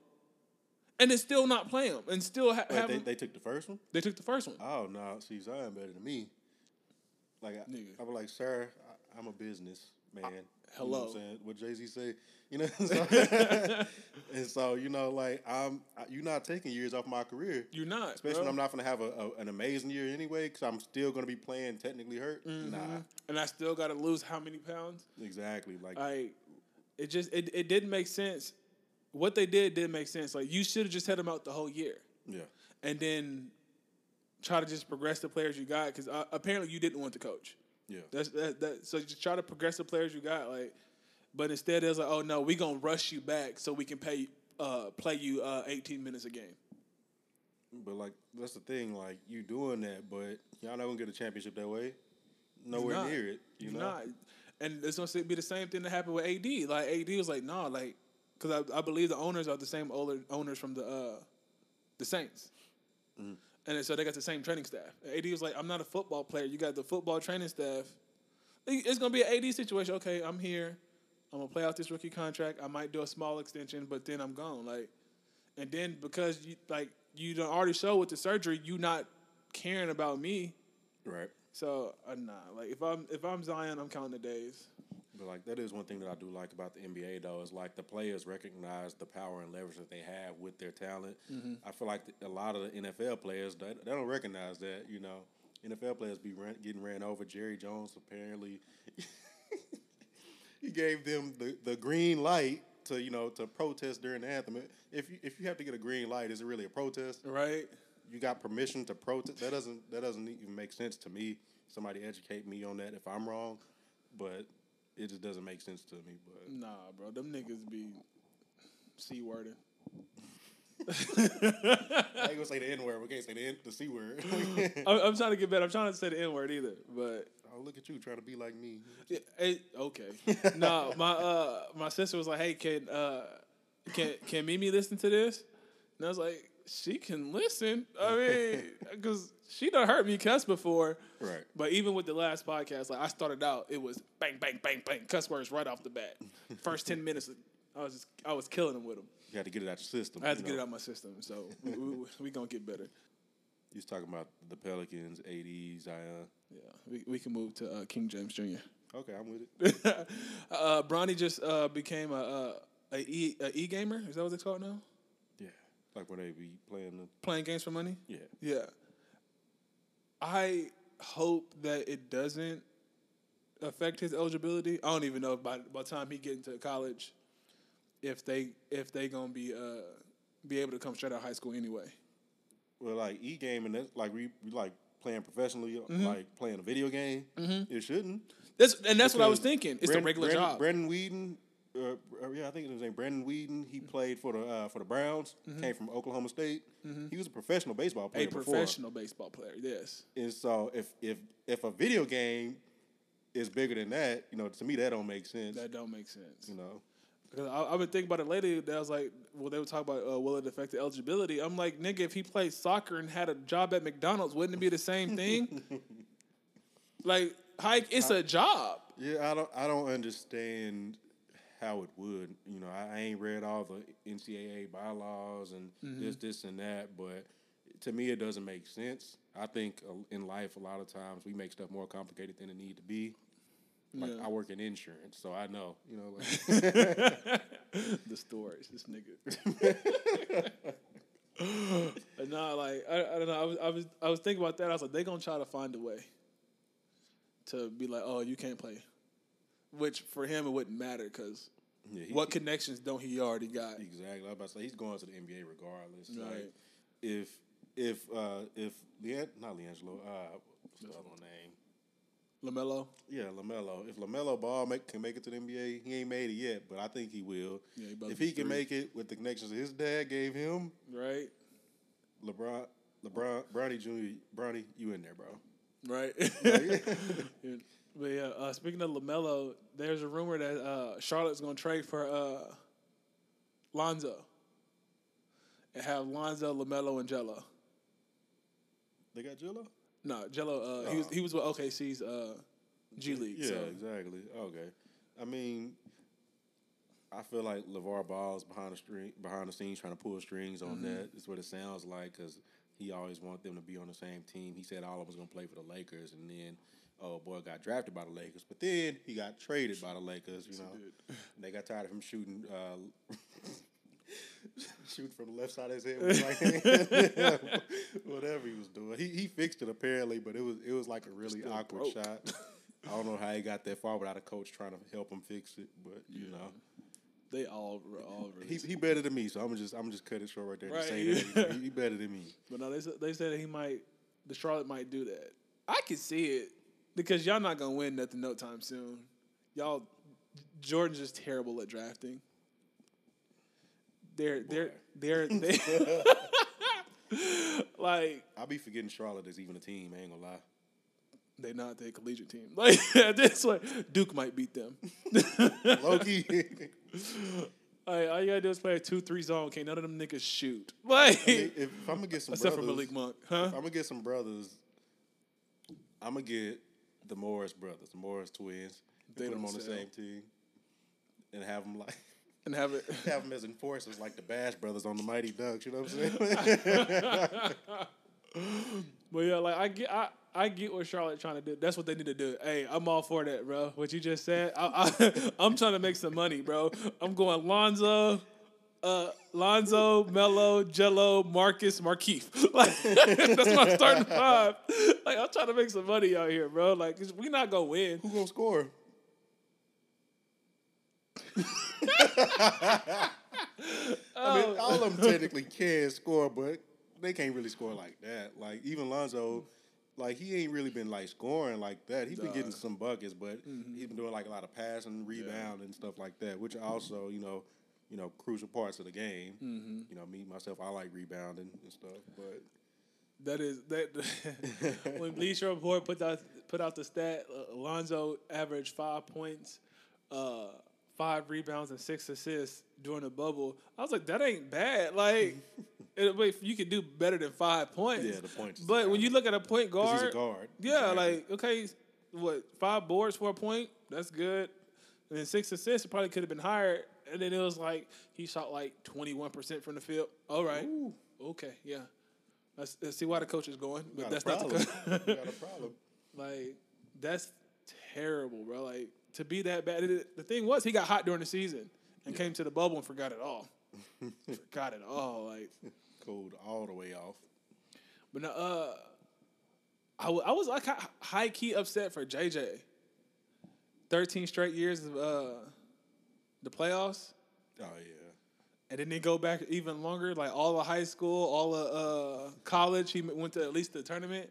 and then still not play him and still ha- Wait, have they, him. They took the first one? They took the first one. Oh, no. See, Zion better than me. Like, I, I was like, sir, I, I'm a business man. I, hello. You know what I'm saying? What Jay-Z said, you know? So, and so, you know, like, I'm, you're not taking years off my career. You're not. Especially bro. when I'm not going to have a, a, an amazing year anyway, because I'm still going to be playing technically hurt. Mm-hmm. Nah. And I still got to lose how many pounds? Exactly. Like, I, it just, it, it didn't make sense. What they did didn't make sense. Like, you should have just had them out the whole year. Yeah. And then try to just progress the players you got, because uh, apparently you didn't want to coach. Yeah. That's, that, that, so just try to progress the players you got, like, but instead it's like, oh no, we're gonna rush you back so we can pay, uh, play you uh, eighteen minutes a game. But like, that's the thing, like, you doing that, but y'all not gonna get a championship that way. Nowhere near it. You know? Not. And it's gonna be the same thing that happened with A D. Like, A D was like, no, nah, like, because I, I believe the owners are the same older owners from the uh, the Saints. Mm. And so they got the same training staff. A D was like, I'm not a football player. You got the football training staff. It's going to be an A D situation. Okay, I'm here. I'm going to play out this rookie contract. I might do a small extension, but then I'm gone. Like, and then because you, like, you done already showed with the surgery, you not caring about me. Right. So, uh, nah. Like, if I'm if I'm Zion, I'm counting the days. But, like, that is one thing that I do like about the N B A, though, is, like, the players recognize the power and leverage that they have with their talent. Mm-hmm. I feel like the, a lot of the N F L players, they, they don't recognize that, you know. N F L players be ran, getting ran over. Jerry Jones, apparently, he gave them the, the green light to, you know, to protest during the anthem. If you, if you have to get a green light, is it really a protest? Right. You got permission to protest? That doesn't, that doesn't even make sense to me. Somebody educate me on that if I'm wrong. But it just doesn't make sense to me, but nah, bro. Them niggas be C-wording. I ain't gonna say the N-word. We can't say the, N- the C-word. I'm, I'm trying to get better. I'm trying to say the N-word either, but oh, look at you trying to be like me. Yeah, it, okay. Nah, my uh, my sister was like, "Hey, can uh, can can Mimi listen to this?" And I was like, "She can listen." I mean, because she done heard me cuss before. Right. But even with the last podcast, like, I started out, it was bang, bang, bang, bang, cuss words right off the bat. First ten minutes, I was just, I was killing them with them. You had to get it out your system. I had to know? get it out my system, so we, we, we going to get better. You was talking about the Pelicans, A D, Zion. Yeah, we, we can move to uh, King James Junior Okay, I'm with it. uh, Bronny just uh, became a, a, a, e, a e-gamer. Is that what it's called now? Yeah, like when they be playing the... Playing games for money? Yeah. Yeah. I hope that it doesn't affect his eligibility. I don't even know by by the time he get into college, if they if they gonna be uh be able to come straight out of high school anyway. Well, like e gaming, that's like we, we like playing professionally, mm-hmm. like playing a video game. Mm-hmm. It shouldn't. That's and that's because what I was thinking. It's Brand, the regular Brand, job. Brandon Whedon, uh, yeah, I think his name Brandon Whedon. He played for the uh, for the Browns. Mm-hmm. Came from Oklahoma State. Mm-hmm. He was a professional baseball player. A professional before. baseball player, yes. And so if if if a video game is bigger than that, you know, to me that don't make sense. That don't make sense. You know, because I, I've been thinking about it lately. That I was like, well, they were talking about uh, will it affect the eligibility? I'm like, nigga, if he played soccer and had a job at McDonald's, wouldn't it be the same thing? Like, hike, it's I, a job. Yeah, I don't I don't understand how it would. You know, I ain't read all the N C double A bylaws and mm-hmm. this, this, and that, but to me, it doesn't make sense. I think in life, a lot of times, we make stuff more complicated than it need to be. Like, yeah. I work in insurance, so I know, you know. Like the stories, this nigga. But nah, like, I, I don't know. I was, I was, I was thinking about that. I was like, they gonna try to find a way to be like, oh, you can't play. Which, for him, it wouldn't matter because yeah, what connections don't he already got? Exactly. I was about to say, he's going to the N B A regardless. Right. Like, if, if, uh, if, not Leangelo, uh, what's the other name? LaMelo? Yeah, LaMelo. If LaMelo Ball make, can make it to the N B A, he ain't made it yet, but I think he will. Yeah, he if he can three. make it with the connections his dad gave him. Right. LeBron, LeBron, Bronny Junior, Bronny, you in there, bro. Right. Like, But yeah, uh, speaking of LaMelo, there's a rumor that uh, Charlotte's going to trade for uh, Lonzo and have Lonzo, LaMelo, and Jello. They got Jello? No, Jello. Uh, oh. He was he was with O K C's uh, G League. Yeah, so. Exactly. Okay, I mean, I feel like LeVar Ball's behind the string, behind the scenes trying to pull strings on mm-hmm. that. It's what it sounds like because he always wanted them to be on the same team. He said all of us going to play for the Lakers, and then. Oh, boy, got drafted by the Lakers. But then he got traded by the Lakers, you know. And they got tired of him shooting uh, shooting from the left side of his head with his right hand. Whatever he was doing. He he fixed it apparently, but it was it was like a really Still awkward broke. shot. I don't know how he got that far without a coach trying to help him fix it, but you yeah. know. They all all really he, he better than me, so I'm just I'm just cut it short right there right. to say that he, he better than me. But no, they said they said that he might the Charlotte might do that. I can see it. Because y'all not going to win nothing no time soon. Y'all, Jordan's just terrible at drafting. They're, they're, they're, they're, like. I'll be forgetting Charlotte is even a team, I ain't going to lie. They're not, they're a collegiate team. Like, that's like, Duke might beat them. Low-key. All, right, all you got to do is play a two three zone. Okay, none of them niggas shoot. Like, I mean, if I'm going to get some except brothers. Except for Malik Monk. Huh? If I'm going to get some brothers. I'm going to get the Morris brothers, the Morris twins, they put them on the same team and have them like and have it have them as enforcers like the Bash brothers on the Mighty Ducks, you know what I'm saying? But yeah, like I get I, I get what Charlotte trying to do. That's what they need to do. Hey, I'm all for that, bro. What you just said. I, I I'm trying to make some money, bro. I'm going Lonzo Uh, Lonzo, Melo, Jello, Marcus, Markeith. Like that's my starting five. Like I'm trying to make some money out here, bro. Like we not gonna win. Who gonna score? I mean, all of them technically can score, but they can't really score like that. Like even Lonzo, like he ain't really been like scoring like that. He's been uh, getting some buckets, but mm-hmm. he's been doing like a lot of passing, rebound, yeah. and stuff like that. Which also, you know. You know, crucial parts of the game. Mm-hmm. You know, me, myself, I like rebounding and stuff. But that is that when Bleacher Report put out put out the stat, uh, Lonzo averaged five points, uh, five rebounds, and six assists during the bubble. I was like, that ain't bad. Like, it, you could do better than five points. Yeah, the points. But the when you look at a point guard, 'cause he's a guard. Yeah, exactly. Like okay, what five boards for a point? That's good. And then six assists it probably could have been higher. And then it was like he shot like twenty-one percent from the field. All right. Ooh. Okay. Yeah. Let's, let's see why the coach is going, but got that's not the coach. You got a problem. Like that's terrible, bro. Like to be that bad. It, the thing was he got hot during the season and yeah. came to the bubble and forgot it all. forgot it all. Like cold all the way off. But no, uh, I, w- I was like high key upset for J J. Thirteen straight years of. Uh, The playoffs? Oh, yeah. And then they go back even longer, like all of high school, all of uh, college. He went to at least the tournament.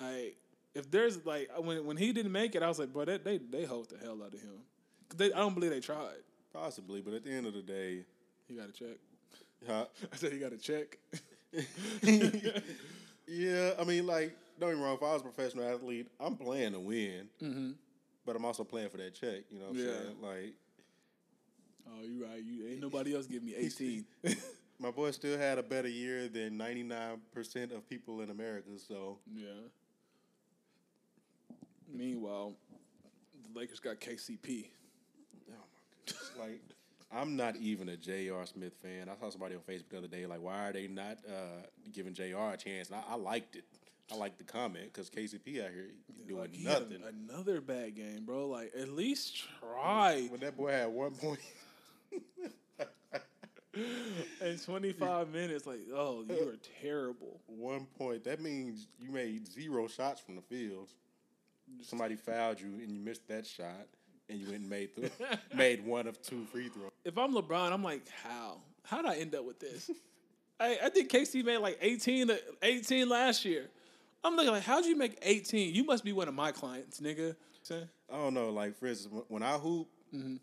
Like, if there's, like, when when he didn't make it, I was like, bro, that, they they hold the hell out of him. 'Cause they, I don't believe they tried. Possibly, but at the end of the day. You got to check. Huh? I said you got to check. Yeah, I mean, like, don't get me wrong. If I was a professional athlete, I'm playing to win. Mm-hmm. But I'm also playing for that check, you know what I'm yeah. saying? Like. Oh, you right. You ain't nobody else give me eighteen. My boy still had a better year than ninety-nine percent of people in America, so. Yeah. Meanwhile, the Lakers got K C P. Oh, my goodness. Like, I'm not even a J R. Smith fan. I saw somebody on Facebook the other day, like, why are they not uh, giving J R a chance? And I, I liked it. I liked the comment because K C P out here doing like he nothing. Another bad game, bro. Like, at least try. When that boy had one point. In twenty-five minutes, like, oh, you are terrible. One point. That means you made zero shots from the field. Somebody fouled you and you missed that shot, and you went and made th- made one of two free throws. If I'm LeBron, I'm like, how? How did I end up with this? I, I think K C made like eighteen last year. I'm looking like, how'd you make eighteen? You must be one of my clients, nigga. I don't know. Like, for instance, when I hoop, mm-hmm.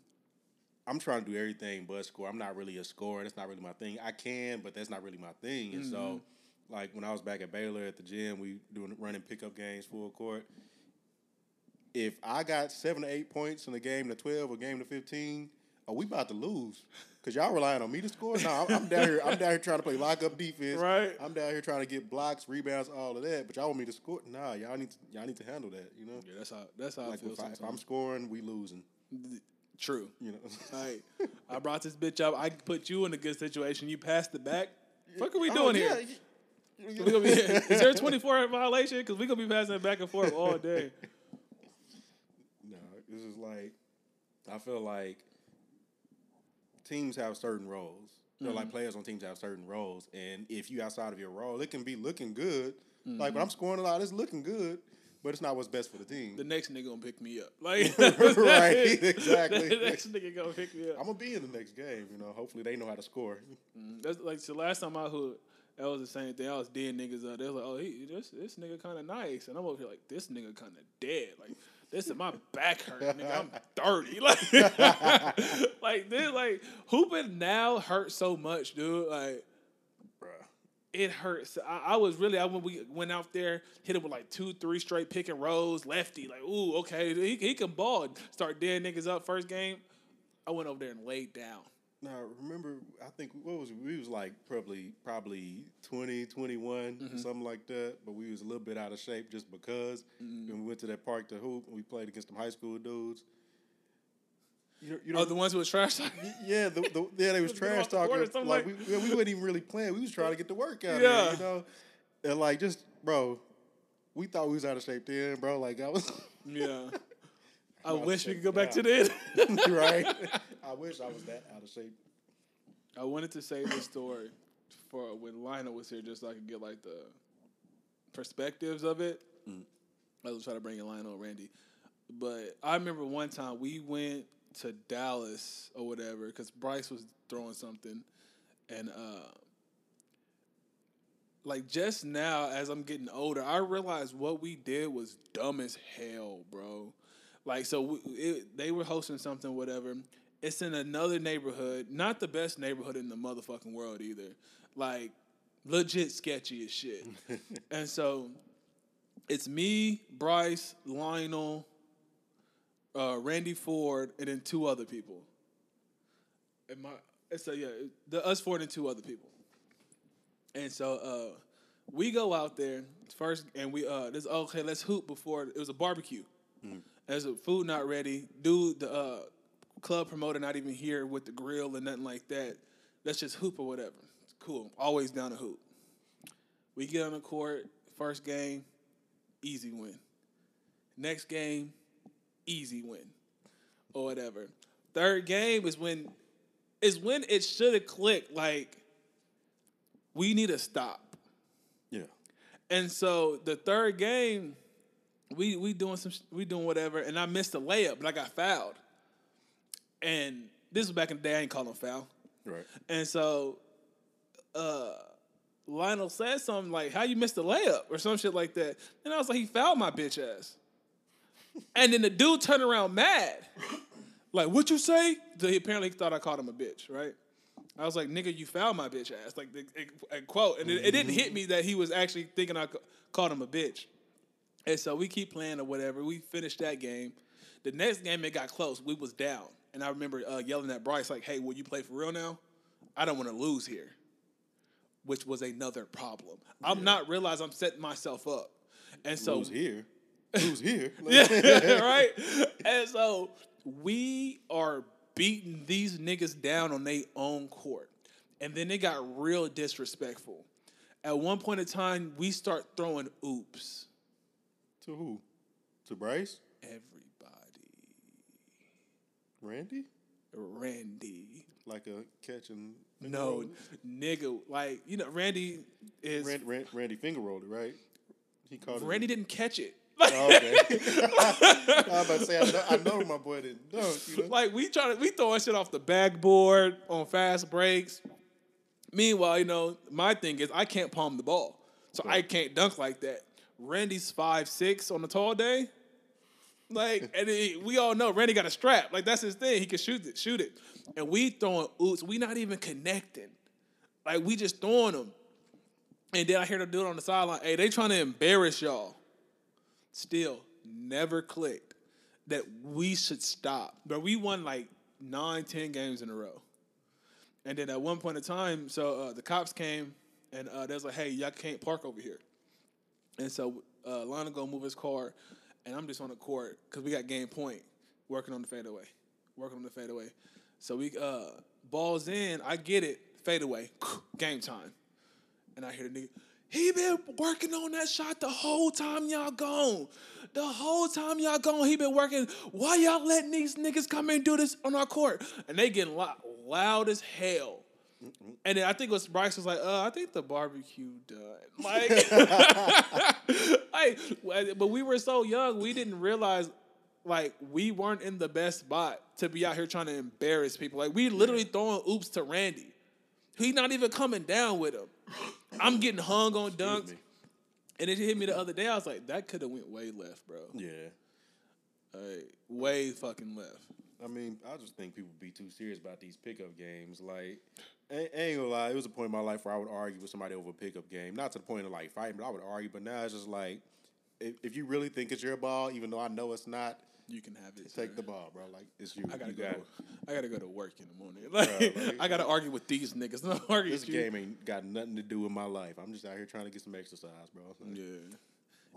I'm trying to do everything but score. I'm not really a scorer. That's not really my thing. I can, but that's not really my thing. And mm-hmm. so, like, when I was back at Baylor at the gym, we doing running pickup games full court. if I got seven or eight points in a game to twelve or game to fifteen, are we about to lose? Because y'all relying on me to score? No, I'm, I'm down here. I'm down here trying to play lock-up defense. Right. I'm down here trying to get blocks, rebounds, all of that. But y'all want me to score? Nah, y'all need to, y'all need to handle that. You know. Yeah, that's how that's how like I feel. If, I, if I'm scoring, we losing. True. You know. All right. I brought this bitch up. I put you in a good situation. You passed it back. What are we doing oh, yeah. here? We gonna be, is there a twenty-four violation? Because we're going to be passing it back and forth all day. No, it's just like, I feel like teams have certain roles. They're mm-hmm. like players on teams have certain roles. And if you outside of your role, it can be looking good. Mm-hmm. Like, but I'm scoring a lot. It's looking good. But it's not what's best for the team. The next nigga going to pick me up. Like right, exactly. The next nigga going to pick me up. I'm going to be in the next game. You know, hopefully they know how to score. Mm-hmm. That's like the last time I hood. That was the same thing. I was dead niggas out there. Like, oh, he, this this nigga kind of nice, and I'm over here like, this nigga kind of dead. Like, this is my back hurt, nigga. I'm dirty. Like, like this, like hooping now hurts so much, dude. Like, bruh, it hurts. I, I was really, I when we went out there, hit him with like two, three straight pick and rolls, lefty. Like, ooh, okay, he he can ball and start dead niggas up. First game, I went over there and laid down. Now, remember, I think, what was we was like probably probably twenty, twenty-one, mm-hmm. something like that. But we was a little bit out of shape just because. Mm-hmm. And we went to that park to hoop, and we played against them high school dudes. You, you know, oh, the ones who was trash talking? Yeah, the, the, yeah they was trash talking. Like, like we, we, we weren't even really playing. We was trying to get the work out yeah. of it, you know? And, like, just, bro, we thought we was out of shape then, bro. Like, I was. Yeah. I wish we could go back now. to the end. Right? I wish I was that out of shape. I wanted to save this story for when Lionel was here just so I could get, like, the perspectives of it. Mm. I was trying to bring in Lionel and Randy. But I remember one time we went to Dallas or whatever because Bryce was throwing something. And, uh, like, just now as I'm getting older, I realized what we did was dumb as hell, bro. Like, so we, it, they were hosting something, whatever. It's in another neighborhood. Not the best neighborhood in the motherfucking world either. Like, legit sketchy as shit. And so it's me, Bryce, Lionel, uh, Randy Ford, and then two other people. And my, so, yeah, the us Ford and two other people. And so uh, we go out there first, and we, uh, this okay, let's hoop before. It was a barbecue. Mm-hmm. There's a food not ready. Dude, the uh, club promoter not even here with the grill and nothing like that. Let's just hoop or whatever. It's cool. Always down to hoop. We get on the court. First game, easy win. Next game, easy win or whatever. Third game is when is when it should have clicked. Like, we need to stop. Yeah. And so the third game, We we doing some we doing whatever, and I missed a layup, but I got fouled. And this was back in the day. I ain't calling foul, right? And so, uh, Lionel said something like, "How you missed a layup?" or some shit like that. And I was like, "He fouled my bitch ass." And then the dude turned around mad, like, "What you say?" So he apparently thought I called him a bitch, right? I was like, "Nigga, you fouled my bitch ass," like, a quote. And it, it didn't hit me that he was actually thinking I ca- called him a bitch. And so we keep playing or whatever. We finished that game. The next game, it got close. We was down. And I remember uh, yelling at Bryce, like, hey, will you play for real now? I don't want to lose here, which was another problem. Yeah. I'm not realizing I'm setting myself up. And so Who's here? Who's here? Yeah, right? And so we are beating these niggas down on their own court. And then it got real disrespectful. At one point in time, we start throwing oops. To who? To Bryce? Everybody. Randy? Randy. Like a catch and finger No, roller? Nigga. Like, you know, Randy is... Rand, Rand, Randy finger rolled it, right? He caught Randy it. didn't catch it. Oh, okay. I was about to say, I know, I know my boy didn't dunk. You know? Like, we try to, we throwing shit off the backboard on fast breaks. Meanwhile, you know, my thing is I can't palm the ball. So right. I can't dunk like that. Randy's five six on a tall day. Like, and it, we all know Randy got a strap. Like, that's his thing. He can shoot it, shoot it. And we throwing oops. We not even connecting. Like, we just throwing them. And then I hear the dude on the sideline, hey, they trying to embarrass y'all. Still, never clicked. that we should stop. But we won like nine, ten games in a row. And then at one point in time, so uh, the cops came, and uh, they was like, hey, y'all can't park over here. And so uh, Lana go move his car, and I'm just on the court because we got game point, working on the fadeaway, working on the fadeaway. So we uh, balls in, I get it, fadeaway, game time. And I hear the nigga, he been working on that shot the whole time y'all gone. The whole time y'all gone, he been working. Why y'all letting these niggas come in and do this on our court? And they getting loud, loud as hell. Mm-mm. And then I think it was Bryce was like, uh, I think the barbecue done. Like, like, but we were so young, we didn't realize, like, we weren't in the best spot to be out here trying to embarrass people. Like, we literally yeah. throwing oops to Randy. He's not even coming down with him. I'm getting hung on dunks. And it hit me the other day. I was like, that could have went way left, bro. Yeah. Like, way fucking left. I mean, I just think people be too serious about these pickup games. Like, I ain't gonna lie, it was a point in my life where I would argue with somebody over a pickup game. Not to the point of, like, fighting, but I would argue. But now it's just like, if, if you really think it's your ball, even though I know it's not, you can have it. Take sir. the ball, bro. Like, it's you. I gotta, you go, got to, I gotta go to work in the morning. Like, bro, like I gotta argue with these niggas. No, argue this with game you. Ain't got nothing to do with my life. I'm just out here trying to get some exercise, bro. Like, yeah.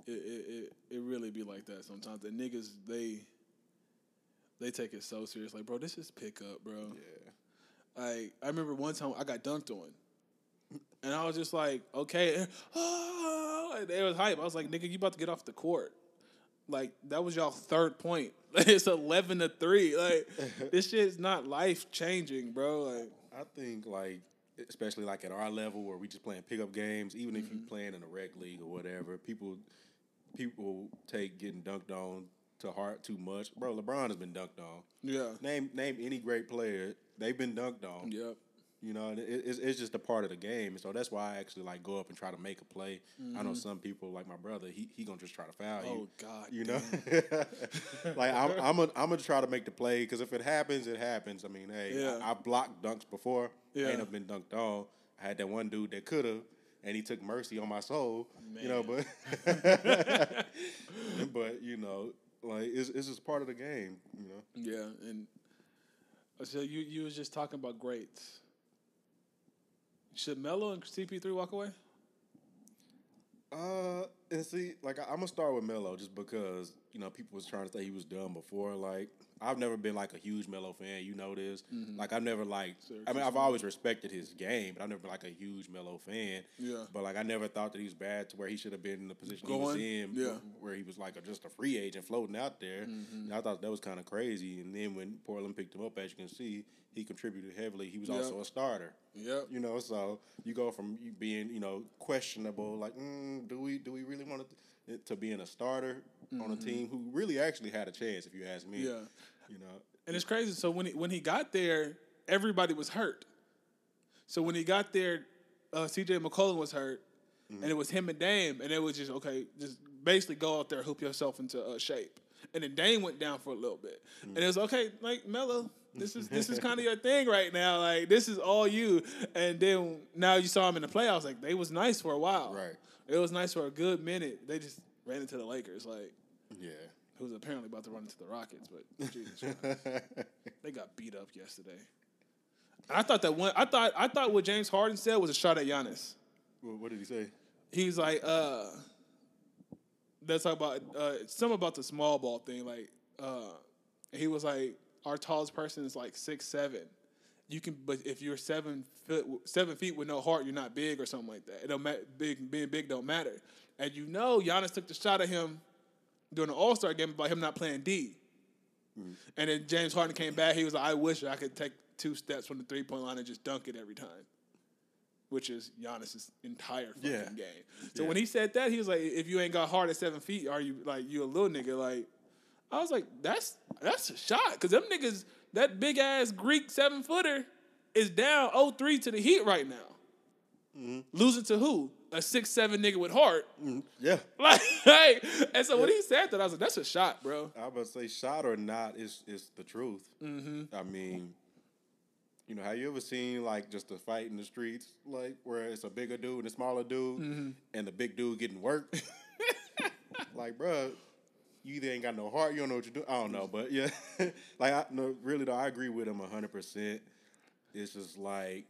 It, it, it, it really be like that sometimes. The niggas, they... They take it so serious. Like, bro, this is pickup, bro. Yeah. Like, I remember one time I got dunked on. And I was just like, okay. And, oh, and it was hype. I was like, nigga, you about to get off the court. Like, that was y'all third point. It's eleven to three. Like, this shit's not life-changing, bro. Like, I think, like, especially, like, at our level where we just playing pickup games, even mm-hmm. if you playing in a rec league or whatever, people people take getting dunked on to heart too much. Bro, LeBron has been dunked on. Yeah. Name name any great player. They've been dunked on. Yep. You know, it, it's, it's just a part of the game. And so that's why I actually, like, go up and try to make a play. Mm-hmm. I know some people, like my brother, he he going to just try to foul oh, you. Oh, God. You know? Like, I'm I'm going I'm to try to make the play because if it happens, it happens. I mean, hey, yeah. I, I blocked dunks before. Yeah. I ain't have been dunked on. I had that one dude that could have. And he took mercy on my soul. Man. You know, but, but you know, like, it's, it's just part of the game, you know? Yeah, and so you, you was just talking about greats. Should Melo and C P three walk away? Uh, and see, like, I, I'm going to start with Melo just because, you know, people was trying to say he was dumb before. Like, I've never been, like, a huge Melo fan. You know this. Mm-hmm. Like, I've never, like, Seriously. I mean, I've always respected his game, but I've never been, like, a huge Melo fan. Yeah. But, like, I never thought that he was bad to where he should have been in the position Going. he was in yeah. where he was, like, a, just a free agent floating out there. Mm-hmm. And I thought that was kind of crazy. And then when Portland picked him up, as you can see, he contributed heavily. He was yep. also a starter. Yeah. You know, so you go from you being, you know, questionable, like, mm, do we do we really want to th- to being a starter mm-hmm. on a team who really actually had a chance, if you ask me. Yeah. You know. And it's crazy. So when he, when he got there, everybody was hurt. So when he got there, uh, C J McCollum was hurt, mm-hmm. and it was him and Dame, and it was just, okay, just basically go out there, hoop yourself into uh, shape. And then Dame went down for a little bit. Mm-hmm. And it was, okay, like, Melo, this is this is kind of your thing right now. Like, this is all you. And then now you saw him in the playoffs. Like, they was nice for a while. Right. It was nice for a good minute. They just ran into the Lakers, like, yeah, who's apparently about to run into the Rockets. But Jesus Christ, they got beat up yesterday. I thought that one. I thought I thought what James Harden said was a shot at Giannis. Well, what did he say? He's like, uh, that's about uh, some about the small ball thing. Like, uh, he was like, our tallest person is like six seven. You can, but if you're seven foot, seven feet with no heart, you're not big or something like that. It don't matter. Big, being big don't matter. And you know, Giannis took the shot at him during the All Star game by him not playing D. Mm. And then James Harden came back. He was like, "I wish I could take two steps from the three point line and just dunk it every time," which is Giannis's entire fucking yeah. game. So yeah. when he said that, he was like, "If you ain't got heart at seven feet, are you like you a little nigga?" Like, I was like, "That's that's a shot," because them niggas. That big-ass Greek seven-footer is down oh three to the Heat right now. Mm-hmm. Losing to who? A six seven nigga with heart. Mm-hmm. Yeah. Like, like, and so yeah. when he said that, I was like, that's a shot, bro. I would say shot or not is, is the truth. Mm-hmm. I mean, you know, have you ever seen, like, just a fight in the streets, like, where it's a bigger dude and a smaller dude, mm-hmm. and the big dude getting worked? Like, bro, you either ain't got no heart, you don't know what you're doing. I don't know, but yeah. Like, I, no, really, though, I agree with him one hundred percent. It's just like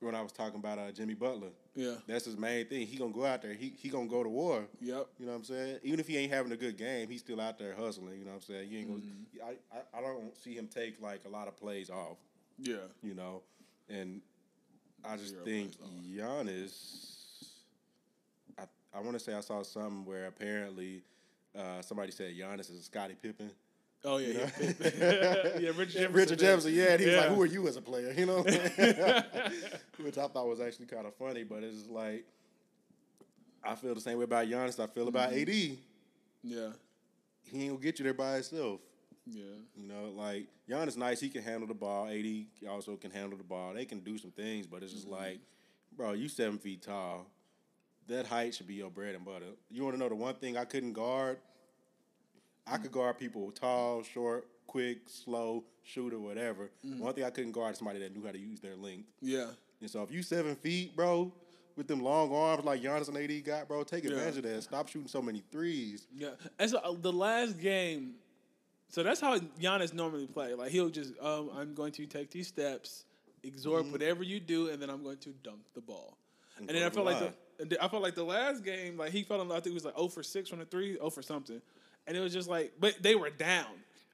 when I was talking about uh, Jimmy Butler. Yeah. That's his main thing. He going to go out there. He he going to go to war. Yep. You know what I'm saying? Even if he ain't having a good game, he's still out there hustling. You know what I'm saying? You ain't gonna, mm-hmm. I, I, I don't see him take, like, a lot of plays off. Yeah. You know? And I just Zero think Giannis... I want to say I saw something where apparently uh, somebody said Giannis is Scottie Pippen. Oh, yeah. You know? Yeah, Pippen. Yeah, Richard Jefferson. Richard Jefferson, yeah. And he yeah. was like, who are you as a player? You know? Which I thought was actually kind of funny, but it's like I feel the same way about Giannis I feel mm-hmm. about A D. Yeah. He ain't going to get you there by himself. Yeah. You know, like, Giannis nice. He can handle the ball. A D also can handle the ball. They can do some things, but it's just mm-hmm. like, bro, you seven feet tall. That height should be your bread and butter. You want to know the one thing I couldn't guard? I could guard people tall, short, quick, slow, shooter, whatever. Mm-hmm. One thing I couldn't guard is somebody that knew how to use their length. Yeah. And so if you seven feet, bro, with them long arms like Giannis and A D got, bro, take advantage yeah. of that. Stop shooting so many threes. Yeah. And so uh, the last game, so that's how Giannis normally play. Like, he'll just, um, I'm going to take these steps, exhort mm-hmm. whatever you do, and then I'm going to dunk the ball. And, and then I felt like the... I felt like the last game, like, he fell in love. I think it was, like, oh for six from the three, oh for something. And it was just like, but they were down.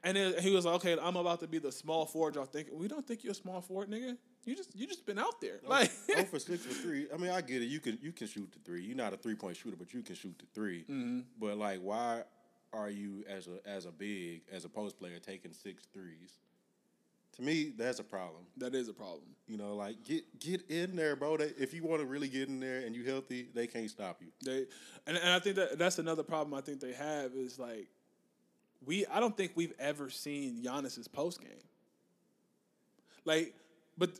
And then he was like, okay, I'm about to be the small forward. Y'all think, we don't think you're a small forward, nigga. You just you just been out there. Oh, like oh for six for three. I mean, I get it. You can, you can shoot the three. You're not a three-point shooter, but you can shoot the three. Mm-hmm. But, like, why are you, as a as a big, as a post player, taking six threes? To me, that's a problem. That is a problem. You know, like, get get in there, bro. They, if you want to really get in there and you healthy, they can't stop you. They, and, and I think that that's another problem I think they have is, like, we I don't think we've ever seen Giannis's post game. Like, but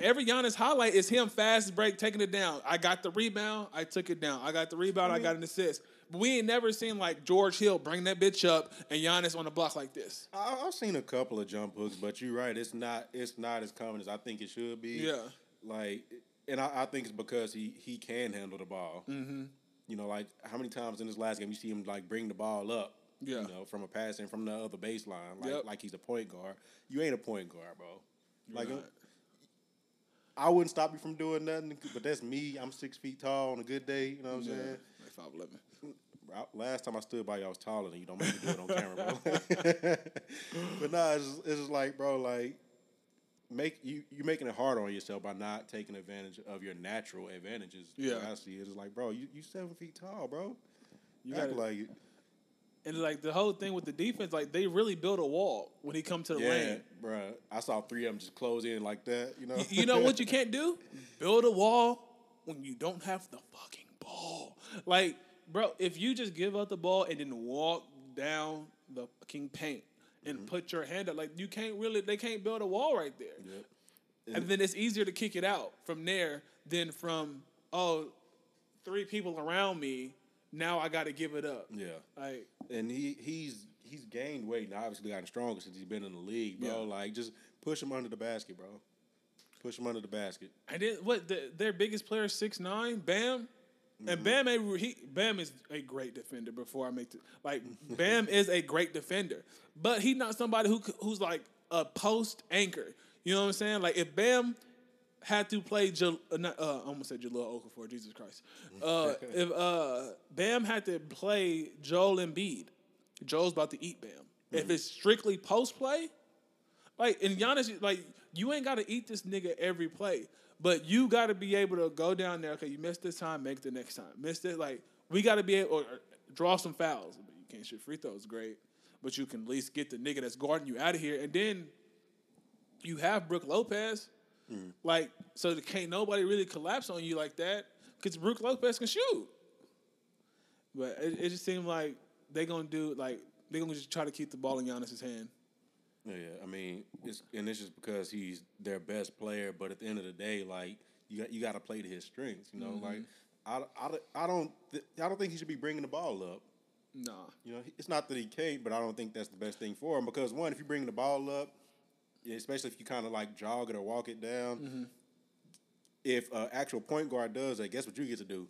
every Giannis highlight is him fast break, taking it down. I got the rebound. I took it down. I got the rebound. I, mean, I got an assist. We ain't never seen, like, George Hill bring that bitch up and Giannis on the block like this. I, I've seen a couple of jump hooks, but you're right. It's not it's not as common as I think it should be. Yeah. Like, and I, I think it's because he, he can handle the ball. Mm-hmm. You know, like, how many times in this last game you see him, like, bring the ball up, yeah. you know, from a pass and from the other baseline, like, yep. like he's a point guard. You ain't a point guard, bro. You're like, not. I wouldn't stop you from doing nothing, but that's me. I'm six feet tall on a good day. You know what I'm yeah. saying? Like five eleven. Last time I stood by y'all, I was taller than you. Don't make me do it on camera, bro. But nah, it's just, it's just like, bro, like, make you you making it harder on yourself by not taking advantage of your natural advantages. Yeah, I see it. It's like, bro, you you seven feet tall, bro. You act like it. And like the whole thing with the defense, like they really built a wall when he come to the yeah, lane. Bro, I saw three of them just close in like that. You know, you, you know what you can't do? Build a wall when you don't have the fucking ball, like. Bro, if you just give up the ball and then walk down the fucking paint and mm-hmm. put your hand up, like, you can't really, they can't build a wall right there. Yep. And, and then it's easier to kick it out from there than from, oh, three people around me, now I got to give it up. Yeah. Like, and he he's he's gained weight and obviously gotten stronger since he's been in the league, bro. Yeah. Like, just push him under the basket, bro. Push him under the basket. And then, what, the, their biggest player is six nine, Bam? And Bam, he, Bam is a great defender. Before I make the, like, Bam is a great defender, but he's not somebody who who's like a post anchor. You know what I'm saying? Like, if Bam had to play, Jal, uh, not, uh, I almost said Jahlil Okafor. Jesus Christ! Uh, if uh, Bam had to play Joel Embiid, Joel's about to eat Bam. Mm-hmm. If it's strictly post play, like, and Giannis, like, you ain't got to eat this nigga every play. But you got to be able to go down there. Okay, you missed this time, make the next time. Missed it, like, we got to be able to draw some fouls. You can't shoot free throws, great. But you can at least get the nigga that's guarding you out of here. And then you have Brook Lopez. Mm. Like, so that can't nobody really collapse on you like that because Brook Lopez can shoot. But it, it just seemed like they're going to do, like, they're going to just try to keep the ball in Giannis's hand. Yeah, I mean, it's, and it's just because he's their best player. But at the end of the day, like, you got you got to play to his strengths. You know, mm-hmm. like I, I, I don't th- I don't think he should be bringing the ball up. Nah, you know, it's not that he can't, but I don't think that's the best thing for him because one, if you bring the ball up, especially if you kind of like jog it or walk it down, mm-hmm. if an actual point guard does that, guess what you get to do?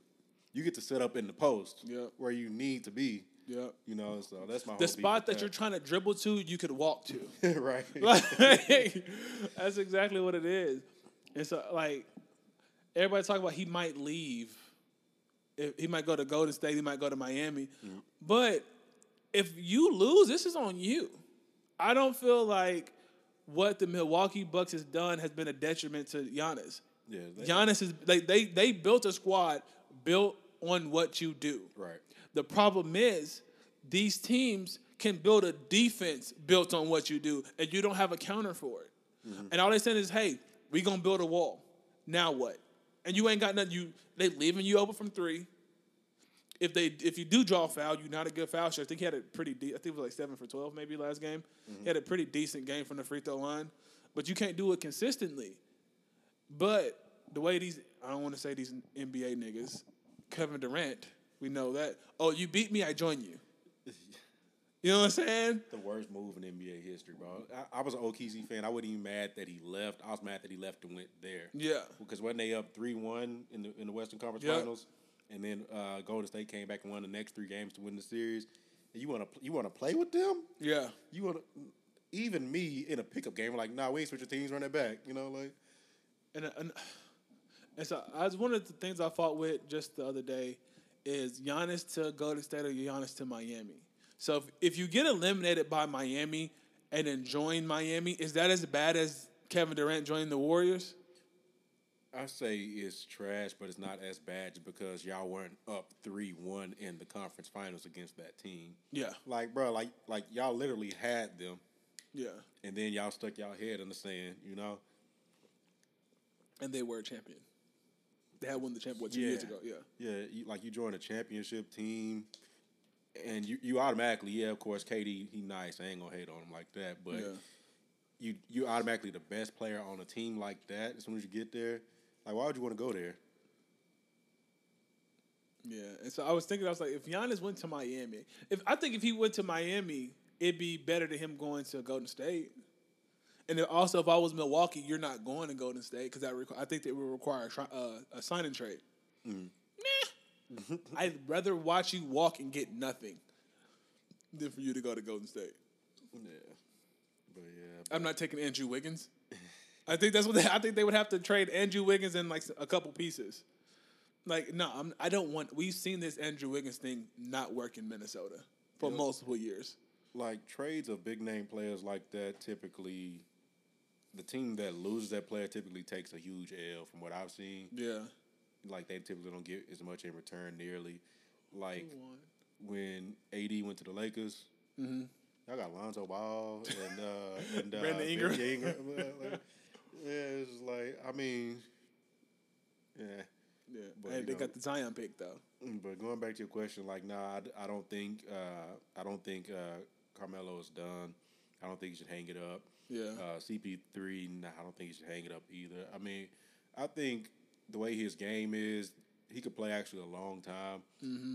You get to set up in the post yep. where you need to be. Yeah, you know, so that's my the whole spot that you're trying to dribble to, you could walk to. Right. Like, that's exactly what it is. And so, like, everybody talking about he might leave. He might go to Golden State. He might go to Miami. Mm-hmm. But if you lose, this is on you. I don't feel like what the Milwaukee Bucks has done has been a detriment to Giannis. Yeah, they, Giannis is they, they they built a squad built on what you do. Right. The problem is these teams can build a defense built on what you do, and you don't have a counter for it. Mm-hmm. And all they said is, "Hey, we gonna build a wall. Now what?" And you ain't got nothing. You they leaving you open from three. If they if you do draw a foul, you're not a good foul shooter. I think he had a pretty de- I think it was like seven for twelve maybe last game. Mm-hmm. He had a pretty decent game from the free throw line, but you can't do it consistently. But the way these I don't want to say these N B A niggas, Kevin Durant, we know that. Oh, you beat me, I join you. You know what I'm saying? The worst move in N B A history, bro. I, I was an O'Keezy fan. I wasn't even mad that he left. I was mad that he left and went there. Yeah. Because when they up three one in the in the Western Conference yeah. Finals, and then uh, Golden State came back and won the next three games to win the series, and you want to you want to play with them? Yeah. You want even me in a pickup game? Like, nah, we ain't switching teams, run it back. You know, like. And and, and so I was one of the things I fought with just the other day is Giannis to Golden State or Giannis to Miami. So if, if you get eliminated by Miami and then join Miami, is that as bad as Kevin Durant joining the Warriors? I say it's trash, but it's not as bad because y'all weren't up three one in the conference finals against that team. Yeah. Like, bro, like, like y'all literally had them. Yeah. And then y'all stuck y'all head in the sand, you know? And they were a champion. They had won the championship, what, two yeah. years ago? Yeah. Yeah, you, like you joined a championship team. And you, you automatically, yeah, of course, K D, he nice. I ain't going to hate on him like that. But yeah. you you automatically the best player on a team like that as soon as you get there. Like, why would you want to go there? Yeah. And so I was thinking, I was like, if Giannis went to Miami, if I think if he went to Miami, it'd be better than him going to Golden State. And then also, if I was Milwaukee, you're not going to Golden State because requ- I think that would require a, tri- uh, a sign-in trade. Mm-hmm. I'd rather watch you walk and get nothing than for you to go to Golden State. Yeah, but yeah, but I'm not taking Andrew Wiggins. I think that's what they, I think they would have to trade Andrew Wiggins in like a couple pieces. Like, no, I'm, I don't want. We've seen this Andrew Wiggins thing not work in Minnesota for you know, multiple years. Like trades of big name players like that, typically, the team that loses that player typically takes a huge L, from what I've seen. Yeah. Like, they typically don't get as much in return nearly. Like, when A D went to the Lakers, mm-hmm. y'all got Lonzo Ball and uh, and uh, Brandon Ingram. Ingram. Like, yeah, it's just like, I mean, yeah. yeah. But, hey, they know, got the Zion pick, though. But going back to your question, like, nah, I, I don't think, uh, I don't think uh, Carmelo is done. I don't think he should hang it up. Yeah. Uh, C P three, nah, I don't think he should hang it up either. I mean, I think... the way his game is, he could play actually a long time.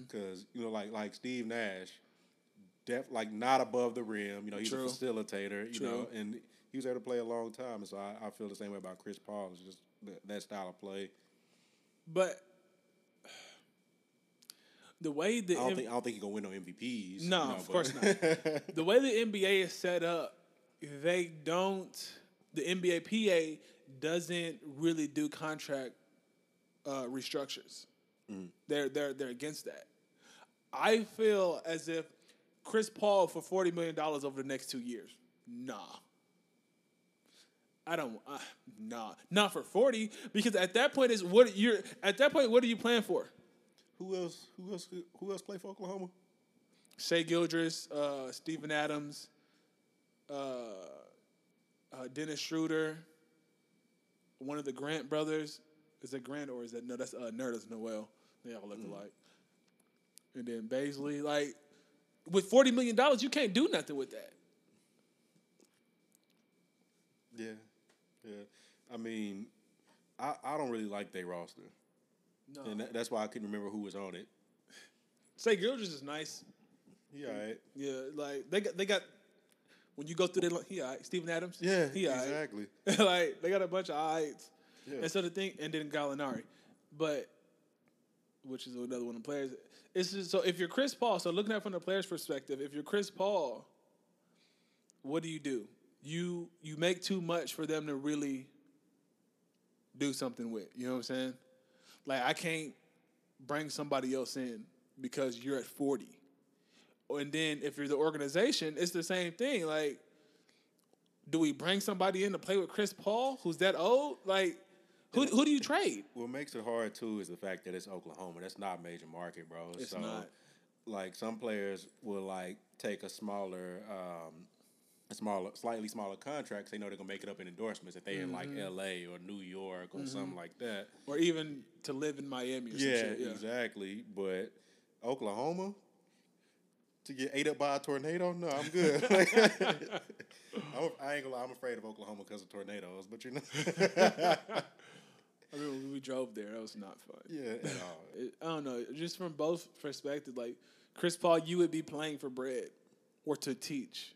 Because, mm-hmm. you know, like like Steve Nash, def, like not above the rim. You know, he's True. a facilitator, you True. know, and he was able to play a long time. And so I, I feel the same way about Chris Paul. It's just that, that style of play. But the way the I don't, M- think, I don't think he's going to win no M V Ps. No, you know, of but. course not. The way the N B A is set up, they don't – the N B A P A doesn't really do contract – Uh, restructures. Mm. They're they're they're against that. I feel as if Chris Paul for forty million dollars over the next two years. Nah. I don't. Uh, nah, not for forty because at that point is what you're at that point. What are you playing for? Who else? Who else? Who else play for Oklahoma? Shai Gilgeous, uh, Steven Adams, uh, uh, Dennis Schroeder, one of the Grant brothers. Is that Grant or is that no? That's uh, Nerdas Noel. They all look alike. Mm. And then Baisley, like with forty million dollars, you can't do nothing with that. Yeah, yeah. I mean, I, I don't really like their roster, no. and that, that's why I couldn't remember who was on it. Say Gilgeous is nice. Yeah, right. Yeah, like they got they got. When you go through the he all right. Steven Adams. Yeah, he all right. Exactly. Like they got a bunch of all rights. Yeah. And so the thing, and then Gallinari. But which is another one of the players. It's just, so if you're Chris Paul, so looking at it from the player's perspective, if you're Chris Paul, what do you do? You you make too much for them to really do something with. You know what I'm saying? Like, I can't bring somebody else in because you're at forty. And then if you're the organization, it's the same thing. Like, do we bring somebody in to play with Chris Paul, who's that old? Like, who who do you trade? What makes it hard, too, is the fact that it's Oklahoma. That's not a major market, bro. It's so, not. Like, some players will, like, take a smaller, um, a smaller, slightly smaller contract because they know they're going to make it up in endorsements if they're mm-hmm. in, like, L A or New York or mm-hmm. something like that. Or even to live in Miami or yeah, some shit. Yeah, exactly. But Oklahoma, to get ate up by a tornado? No, I'm good. I'm, I ain't gonna lie, I'm afraid of Oklahoma because of tornadoes, but you know. I mean, when we drove there, that was not fun. Yeah, at all. It, I don't know. Just from both perspectives, like, Chris Paul, you would be playing for bread or to teach.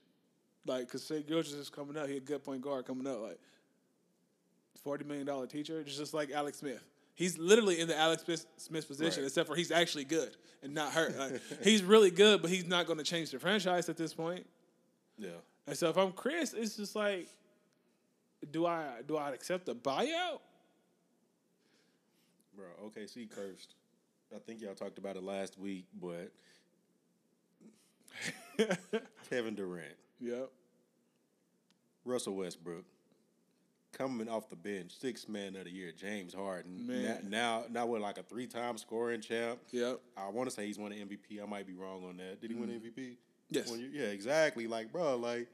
Like, because say Gilchrist is coming up, he's a good point guard coming up. Like, forty million dollars teacher, just like Alex Smith. He's literally in the Alex Smith position, right, except for he's actually good and not hurt. Like, he's really good, but he's not going to change the franchise at this point. Yeah. And so if I'm Chris, it's just like, do I do I accept a buyout? Bro, O K C cursed. I think y'all talked about it last week, but Kevin Durant. Yep. Russell Westbrook. Coming off the bench, sixth man of the year, James Harden. Man. Now, now we're like a three-time scoring champ. Yep. I want to say he's won an M V P. I might be wrong on that. Did he mm. win M V P? Yes. Yeah, exactly. Like, bro, like,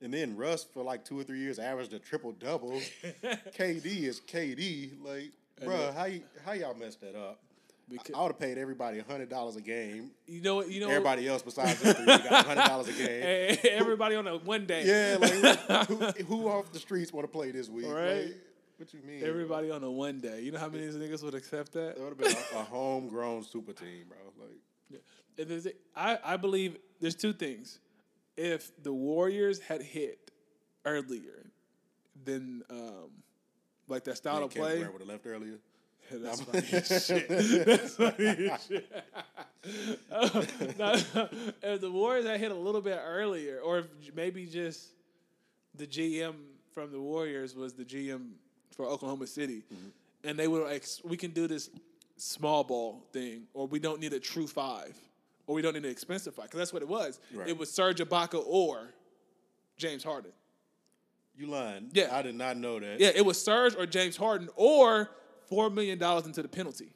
and then Russ for like two or three years averaged a triple-double. K D is K D. Like, bro, how y- how y'all messed that up? Because I would have paid everybody one hundred dollars a game. You know what? You know everybody what? else besides them three got one hundred dollars a game. Hey, everybody on a one day. Yeah, like, who, who off the streets want to play this week? Right? Like, what you mean? Everybody bro? on a one day. You know how many of these niggas would accept that? That would have been a, a homegrown super team, bro. Like, yeah. If there's, I, I believe there's two things. If the Warriors had hit earlier, then um, like that style of play. Kevin would have left earlier. That's funny as shit. That's funny as shit. uh, now, if the Warriors had hit a little bit earlier, or if maybe just the G M from the Warriors was the G M for Oklahoma City, mm-hmm. and they were like, we can do this small ball thing, or we don't need a true five, or we don't need an expensive five, because that's what it was. Right. It was Serge Ibaka or James Harden. You lying. Yeah. I did not know that. Yeah, it was Serge or James Harden or four million dollars into the penalty.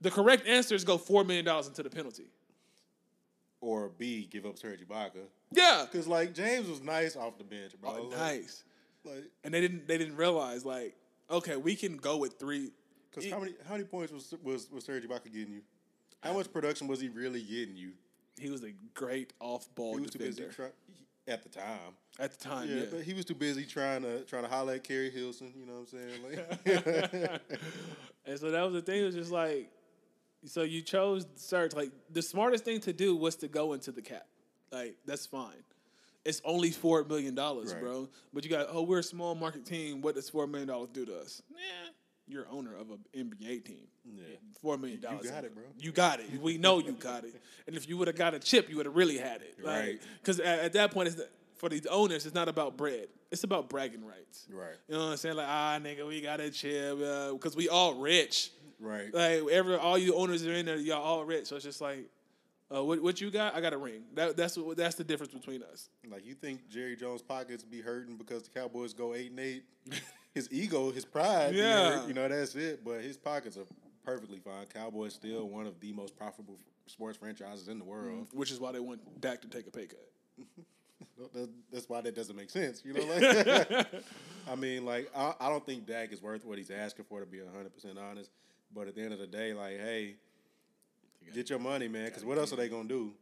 The correct answer is go four million dollars into the penalty. Or B, give up Serge Ibaka. Yeah. Because, like, James was nice off the bench, bro. Oh, like, nice. Like, and they didn't they didn't realize, like, okay, we can go with three. Because how many how many points was, was, was Serge Ibaka getting you? How much production was he really getting you? He was a great off-ball he was defender. Too busy try- At the time. At the time, yeah. yeah. But he was too busy trying to trying to holler at Kerry Hilson, you know what I'm saying? Like, and so that was the thing. It was just like, so you chose Serge. Like, the smartest thing to do was to go into the cap. Like, that's fine. It's only four million dollars, right, bro. But you got, oh, we're a small market team. What does four million dollars do to us? Yeah. You're owner of an N B A team. Yeah. four million dollars. You got it, bro. You got it. We know you got it. And if you would have got a chip, you would have really had it. Like, right. Because at, at that point, it's the, for the owners, it's not about bread. It's about bragging rights. Right. You know what I'm saying? Like, ah, nigga, we got a chip. Because uh, we all rich. Right. Like, every, all you owners are in there, y'all all rich. So it's just like, uh, what, what you got? I got a ring. That, that's what, that's the difference between us. Like, you think Jerry Jones' pockets be hurting because the Cowboys go eight and eight? His ego, his pride, yeah. you, know, you know, that's it. But his pockets are perfectly fine. Cowboys still one of the most profitable sports franchises in the world. Mm-hmm. Which is why they want Dak to take a pay cut. That's why that doesn't make sense. You know, like, I mean, like, I, I don't think Dak is worth what he's asking for, to be one hundred percent honest. But at the end of the day, like, hey, you get your money, man, because what else are they going to do?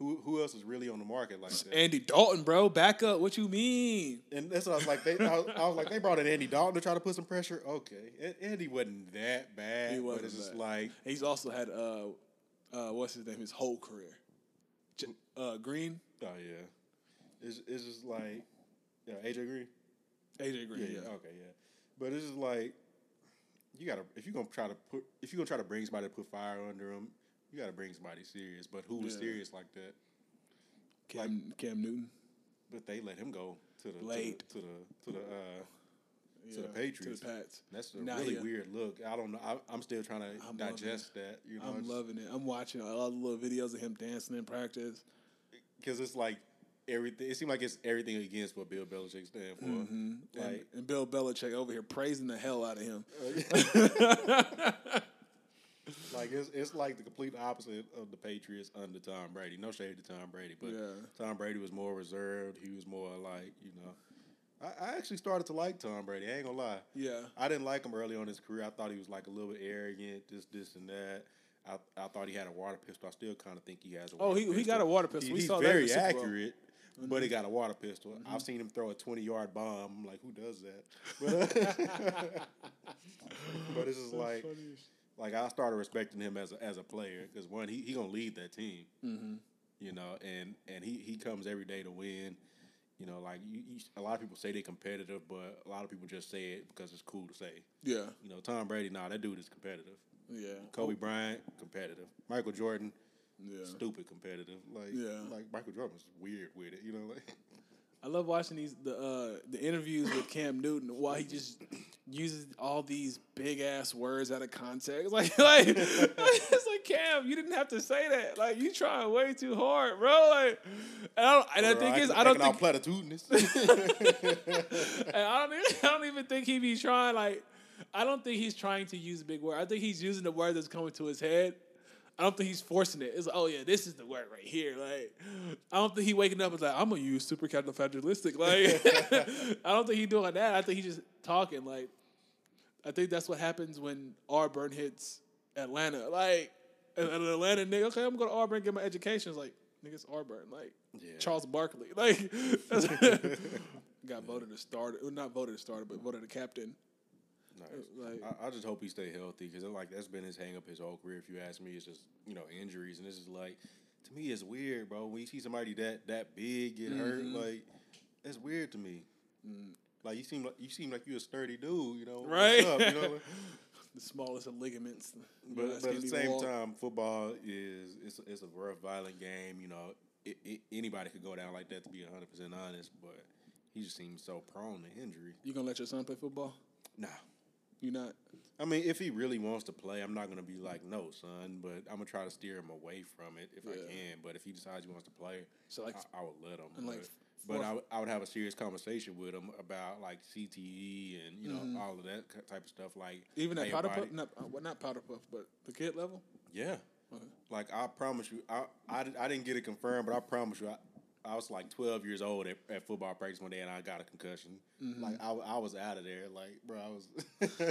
Who who else is really on the market like that? Andy Dalton, bro. Back up. What you mean? And that's what I was like. They, I, was, I was like, they brought in Andy Dalton to try to put some pressure. Okay. Andy wasn't that bad. He wasn't but it's bad. Just like. He's also had, uh, uh, what's his name, his whole career. Uh, Green. Oh, yeah. It's, it's just like, yeah, A J Green. A J Green, yeah. yeah. Okay, yeah. But it's just like, you gotta if you're gonna try to put if you're gonna try to bring somebody to put fire under them, you gotta bring somebody serious. But who was yeah. serious like that? Cam like, Cam Newton. But they let him go to the Blade. to the to the, to the uh, yeah, to the Patriots. To the Pats. That's a nah, really yeah. weird look. I don't know. I, I'm still trying to I'm digest that. You know, I'm loving it. I'm watching all the little videos of him dancing in practice. Because it's like everything. It seems like it's everything against what Bill Belichick stands for. Mm-hmm. Like and, and Bill Belichick over here praising the hell out of him. Like it's it's like the complete opposite of the Patriots under Tom Brady. No shade to Tom Brady, but yeah. Tom Brady was more reserved. He was more like you know. I actually started to like Tom Brady. I ain't gonna lie. Yeah, I didn't like him early on in his career. I thought he was like a little bit arrogant, this, this, and that. I I thought he had a water pistol. I still kind of think he has a. Water oh, he pistol. he got a water pistol. He, we he's saw very that in the accurate, mm-hmm. but he got a water pistol. Mm-hmm. I've seen him throw a twenty-yard bomb. I'm like, who does that? But, but this is That's like, funny. like I started respecting him as a, as a player because one, he he gonna lead that team, mm-hmm. you know, and and he he comes every day to win. You know, like, you, you, a lot of people say they're competitive, but a lot of people just say it because it's cool to say. Yeah. You know, Tom Brady, nah, that dude is competitive. Yeah. Kobe Bryant, competitive. Michael Jordan, yeah. stupid competitive. Like, yeah. like Michael Jordan was weird with it, you know? Like, I love watching these the uh, the interviews with Cam Newton while he just uses all these big-ass words out of context. Like, like it's like, Cam, you didn't have to say that. Like, you trying way too hard, bro. Like, and I, don't, and I think it's – I don't think – platitudinous. And I don't, even, I don't even think he be trying, like – I don't think he's trying to use big words. I think he's using the word that's coming to his head. I don't think he's forcing it. It's like, oh, yeah, this is the word right here. Like, I don't think he waking up and like, I'm going to use supercalifragilistic. Like, I don't think he's doing that. I think he's just talking. Like, I think that's what happens when Auburn hits Atlanta. Like, an Atlanta nigga, okay, I'm going to Auburn and get my education. It's like, nigga, it's Auburn. Like, yeah. Charles Barkley. Like, got voted a starter. Not voted a starter, but voted a captain. Nice. Like, I, I just hope he stay healthy because like that's been his hang up his whole career. If you ask me, it's just you know injuries, and this is like to me it's weird, bro. When you see somebody that that big get mm-hmm. hurt, like that's weird to me. Mm. Like you seem like you seem like you a sturdy dude, you know? Right? What's up, you know? The smallest of ligaments. But, you know, but at the same walk. time, football is it's it's a rough, violent game. You know, it, it, anybody could go down like that. To be a hundred percent honest, but he just seems so prone to injury. You gonna let your son play football? Nah. You not? I mean, if he really wants to play, I'm not going to be like, no, son, but I'm going to try to steer him away from it if yeah. I can. But if he decides he wants to play, so like, I, I would let him. But, like but I, I would have a serious conversation with him about, like, C T E and, you know, mm-hmm. all of that type of stuff. Like Even at Powder Puff? No, well, not Powder Puff, but the kid level? Yeah. Okay. Like, I promise you, I, I, I didn't get it confirmed, but I promise you, I, I was like twelve years old at, at football practice one day, and I got a concussion. Mm-hmm. Like I, I was out of there. Like bro, I was.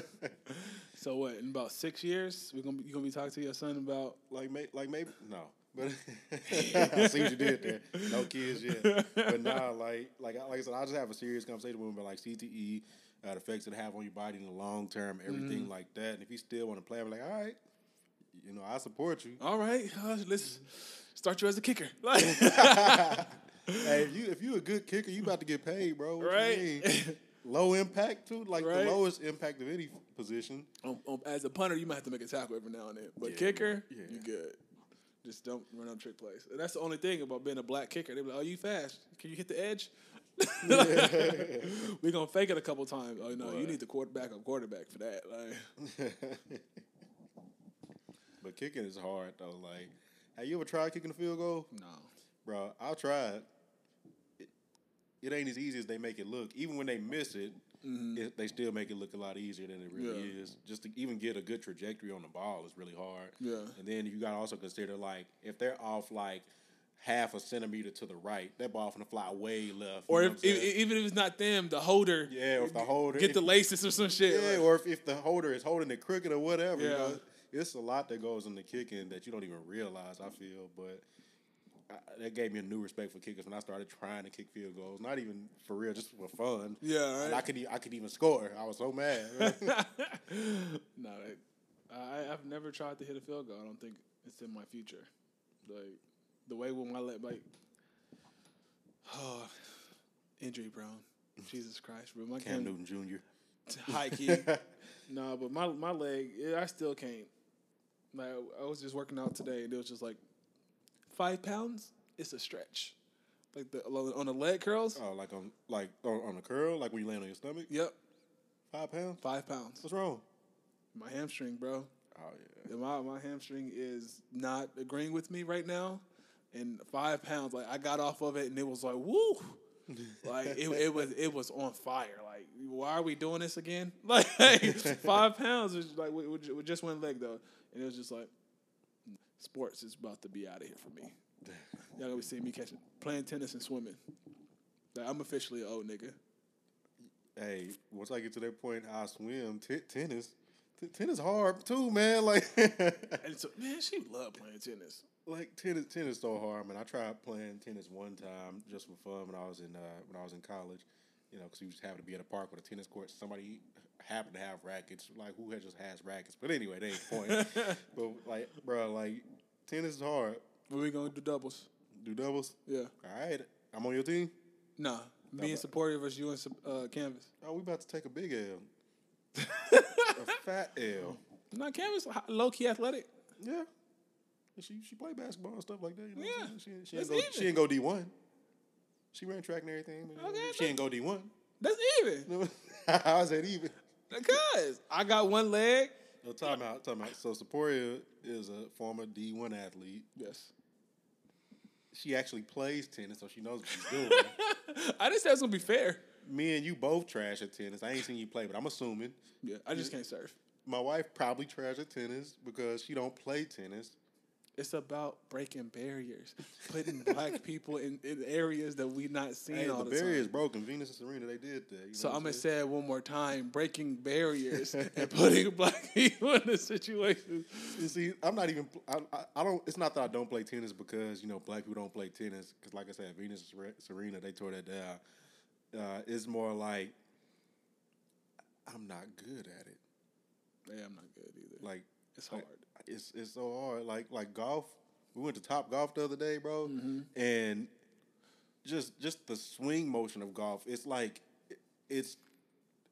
So what? In about six years, we gonna you gonna be talking to your son about like may, like maybe no, but I see what you did there. No kids yet, but nah, like like like I said, I just have a serious conversation with him about like C T E, uh, the effects it have on your body in the long term, everything mm-hmm. like that. And if he still want to play, I'm like, all right, you know, I support you. All right, uh, let's. Start you as a kicker. Like. Hey, if you if you a good kicker, you about to get paid, bro. What right? You mean? Low impact too, like right? The lowest impact of any position. Um, um, as a punter, you might have to make a tackle every now and then, but yeah, kicker, yeah. you good. Just don't run up trick plays. And that's the only thing about being a black kicker. They be like, "Oh, you fast? Can you hit the edge?" We gonna fake it a couple times. Oh no, what? You need the quarterback or quarterback for that. Like, but kicking is hard though. Like. Have you ever tried kicking a field goal? No. Bro, I'll try it. it. It ain't as easy as they make it look. Even when they miss it, mm-hmm. it they still make it look a lot easier than it really yeah. is. Just to even get a good trajectory on the ball is really hard. Yeah. And then you got to also consider, like, if they're off, like, half a centimeter to the right, that ball finna fly way left. Or if, if, even if it's not them, the holder. Yeah, or if the holder. Get if, the laces or some shit. Yeah, like. Or if, if the holder is holding it crooked or whatever. Yeah. You know? It's a lot that goes into kicking that you don't even realize, I feel. But I, that gave me a new respect for kickers when I started trying to kick field goals. Not even for real, just for fun. Yeah. Right. And I could, I could even score. I was so mad. Right? No, like, I, I've never tried to hit a field goal. I don't think it's in my future. Like, the way when I let, like, oh, injury prone. Jesus Christ. But my Cam Newton Junior High key. No, but my my leg, it, I still can't. Like I was just working out today, and it was just like five pounds. It's a stretch, like the on the leg curls. Oh, like on like on, on a curl, like when you land on your stomach. Yep. Five pounds. Five pounds. What's wrong? My hamstring, bro. Oh yeah. My my hamstring is not agreeing with me right now, and five pounds. Like I got off of it, and it was like woo. Like it, it was, it was on fire. Like, why are we doing this again? Like five pounds was like with just one leg though, and it was just like, sports is about to be out of here for me. Y'all gonna be seeing me catching, playing tennis and swimming. Like I'm officially an old nigga. Hey, once I get to that point, I swim t- tennis. T- tennis hard too, man. Like, and so, man, she loved playing tennis. Like tennis, tennis so hard, man. I tried playing tennis one time just for fun when I was in uh, when I was in college, you know, because we just happened to be at a park with a tennis court. Somebody happened to have rackets, like who had just has rackets. But anyway, they ain't point. But like, bro, like tennis is hard. But we gonna do doubles. Do doubles? Yeah. All right, I'm on your team. Nah, no, me and supportive versus you and uh, Canvas. Oh, we about to take a big L, a fat L. Nah, Canvas low key athletic. Yeah. She she played basketball and stuff like that. You know yeah. She, she, didn't go, she didn't go D one. She ran track and everything. But okay, she didn't go D one. That's even. How is that even? Because I got one leg. No, time out. Time out. So, Seporia is a former D one athlete. Yes. She actually plays tennis, so she knows what she's doing. I just said it's going to be fair. Me and you both trash at tennis. I ain't seen you play, but I'm assuming. Yeah, I just can't surf. My wife probably trash at tennis because she don't play tennis. It's about breaking barriers, putting black people in, in areas that we not seen hey, all the time. The barriers broken. Venus and Serena, they did that. You know so I'm going to say it one more time, breaking barriers and putting black people in the situation. You see, I'm not even I, I, I don't. It's not that I don't play tennis because, you know, black people don't play tennis. Because like I said, Venus and Serena, they tore that down. Uh, it's more like I'm not good at it. Yeah, I'm not good either. Like It's hard. Like, It's it's so hard. Like like golf, we went to Top Golf the other day, bro, mm-hmm. and just just the swing motion of golf. It's like it's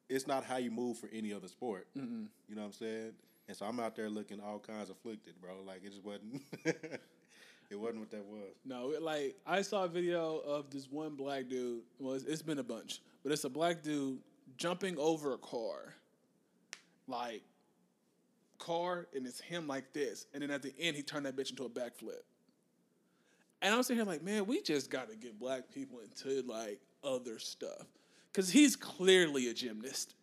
it's not how you move for any other sport. Mm-hmm. You know what I'm saying? And so I'm out there looking all kinds afflicted, bro. Like it just wasn't. It wasn't what that was. No, it, like I saw a video of this one black dude. Well, it's, it's been a bunch, but it's a black dude jumping over a car, like. Car and it's him like this, and then at the end he turned that bitch into a backflip. And I'm sitting here like, man, we just gotta get black people into like other stuff, cause he's clearly a gymnast.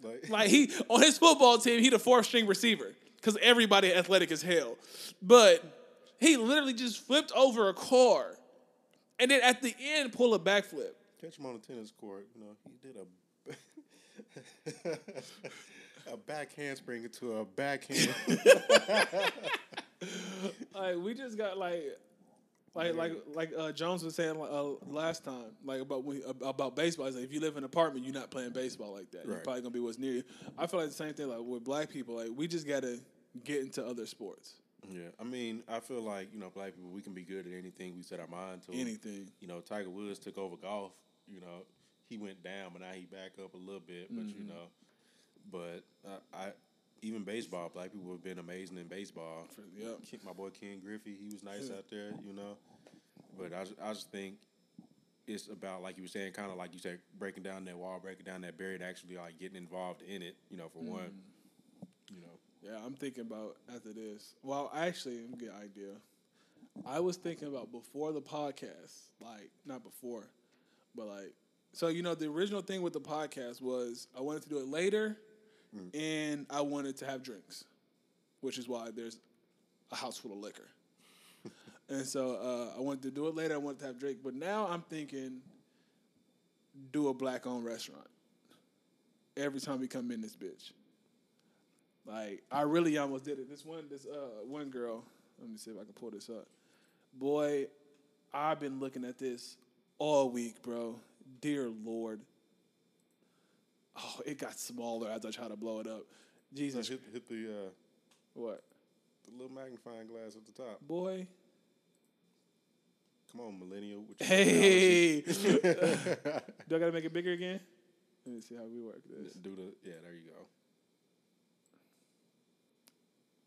Like, like he on his football team, he the fourth string receiver, cause everybody athletic as hell. But he literally just flipped over a car, and then at the end pull a backflip. Catch him on the tennis court, you know, he did a. A back handspring into a backhand. Like we just got like, like like like uh, Jones was saying uh, last time, like about when, about baseball. He's like, if you live in an apartment, you're not playing baseball like that. Right. You're probably gonna be what's near you. I feel like the same thing like with black people. Like we just gotta get into other sports. Yeah, I mean, I feel like you know, black people, we can be good at anything we set our mind to. Anything. You know, Tiger Woods took over golf. You know, he went down, but now he back up a little bit. But mm-hmm. you know. But uh, I, even baseball, black people have been amazing in baseball. Yep. My boy Ken Griffey, he was nice yeah. out there, you know. But I, I just think it's about, like you were saying, kind of like you said, breaking down that wall, breaking down that barrier, and actually like getting involved in it, you know, for mm. one. You know. Yeah, I'm thinking about after this. Well, actually, good idea. I was thinking about before the podcast, like not before, but like so you know the original thing with the podcast was I wanted to do it later. Mm. And I wanted to have drinks, which is why there's a house full of liquor. And so uh, I wanted to do it later. I wanted to have drinks. But now I'm thinking do a black-owned restaurant every time we come in this bitch. Like, I really almost did it. This one this uh, one girl, let me see if I can pull this up. Boy, I've been looking at this all week, bro. Dear Lord. Oh, it got smaller as I tried to blow it up. Jesus. Hit, hit the, uh, what? The little magnifying glass at the top. Boy. Come on, millennial. Hey. Do I got to make it bigger again? Let me see how we work this. Do the, yeah, there you go.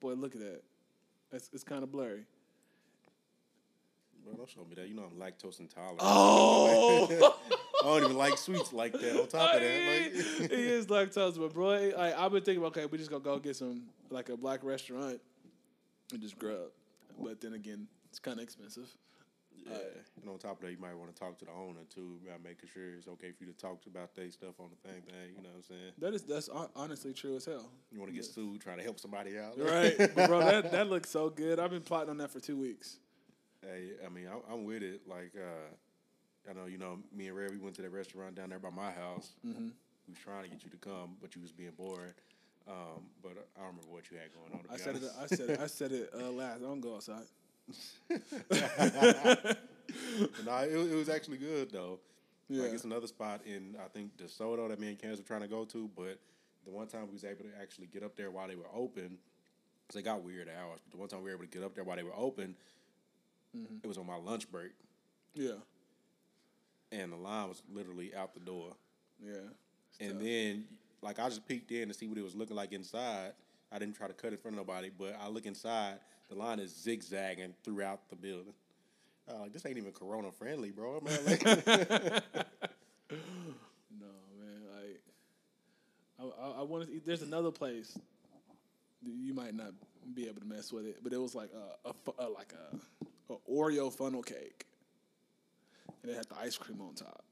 Boy, look at that. It's, it's kind of blurry. Bro, don't show me that. You know I'm lactose intolerant. Oh! I don't even like sweets like that. On top of that, like he is lactose, but bro, like, I've been thinking, okay, we just gonna go get some like a black restaurant and just grub. But then again, it's kind of expensive. Yeah, uh, and on top of that, you might want to talk to the owner too about making sure it's okay for you to talk about their stuff on the thing, thing. You know what I'm saying? That is that's honestly true as hell. You want to get yeah. sued trying to help somebody out, right? But bro, that that looks so good. I've been plotting on that for two weeks. Hey, I mean, I, I'm with it. Like, uh, I know, you know, me and Ray, we went to that restaurant down there by my house. Mm-hmm. We was trying to get you to come, but you was being bored. Um, but I don't remember what you had going on. To I, be said it, I said it. I said it uh, last. I don't go outside. No, it, it was actually good though. Yeah. Like it's another spot in I think DeSoto that me and Kansas were trying to go to, but the one time we was able to actually get up there while they were open, because they got weird hours. But the one time we were able to get up there while they were open, mm-hmm. it was on my lunch break. Yeah, and the line was literally out the door. Yeah, and tough. Then like I just peeked in to see what it was looking like inside. I didn't try to cut in front of nobody, but I look inside. The line is zigzagging throughout the building. Uh, like, this ain't even Corona friendly, bro. Man, like no, man. Like, I, I, I wanted to eat. There's another place you might not be able to mess with it, but it was like a, a, a like a, a Oreo funnel cake, and it had the ice cream on top.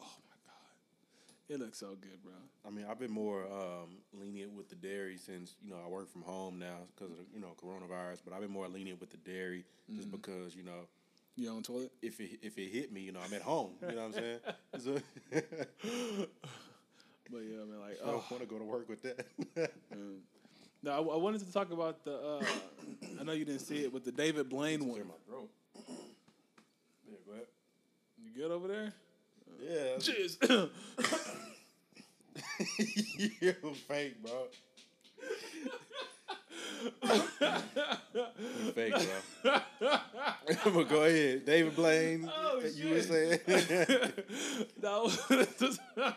Oh my god, it looks so good, bro. I mean, I've been more um, lenient with the dairy since you know I work from home now because of the, you know coronavirus, but I've been more lenient with the dairy mm-hmm. just because you know. You on toilet? If it if it hit me, you know, I'm at home. You know what I'm saying? But yeah, I mean, like, oh. I don't want to go to work with that. mm. No, I, I wanted to talk about the. Uh, I know you didn't see it, but the David Blaine one. My throat. Yeah, go ahead. You good over there? Yeah. Cheers. You're fake, bro. You fake, bro. But go ahead, David Blaine. Oh, you shit. Were saying that was just I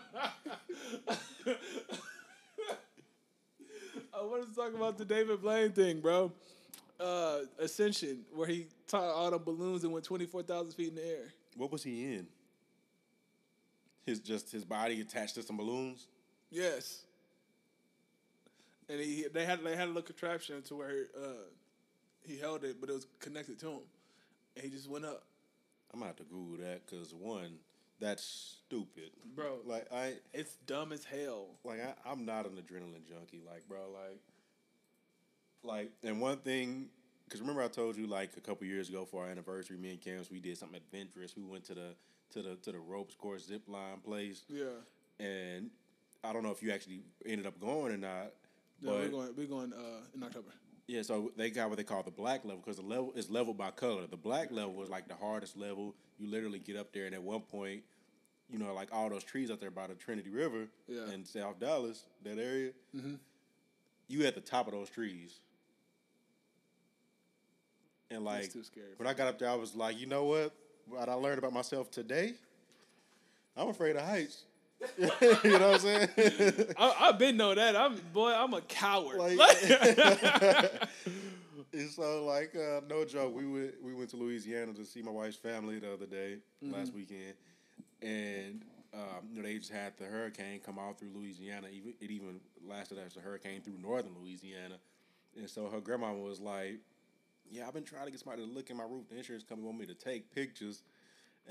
wanted to talk about the David Blaine thing, bro. Uh, Ascension, where he taught all the balloons and went twenty four thousand feet in the air. What was he in? His just his body attached to some balloons. Yes. And he, they had they had a little contraption to where uh, he held it, but it was connected to him, and he just went up. I'm gonna have to Google that because one, that's stupid, bro. Like I, it's dumb as hell. Like I, I'm not an adrenaline junkie, like bro, like, like. And one thing, because remember I told you like a couple years ago for our anniversary, me and Cams, we did something adventurous. We went to the to the to the ropes course zip line place. Yeah. And I don't know if you actually ended up going or not. No, but, we're going. We're going uh, in October. Yeah, so they got what they call the black level because the level is leveled by color. The black level is like the hardest level. You literally get up there, and at one point, you know, like all those trees up there by the Trinity River yeah. in South Dallas, that area, mm-hmm. you at the top of those trees. And like, that's too scary. When I got up there, I was like, you know what? What I learned about myself today, I'm afraid of heights. You know what I'm saying? I, I've been know that. I'm boy. I'm a coward. Like, and so, like, uh, no joke. We went we went to Louisiana to see my wife's family the other day, mm-hmm. last weekend, and um, you know they just had the hurricane come all through Louisiana. Even it even lasted as a hurricane through northern Louisiana, and so her grandma was like, "Yeah, I've been trying to get somebody to look in my roof. The insurance company want me to take pictures."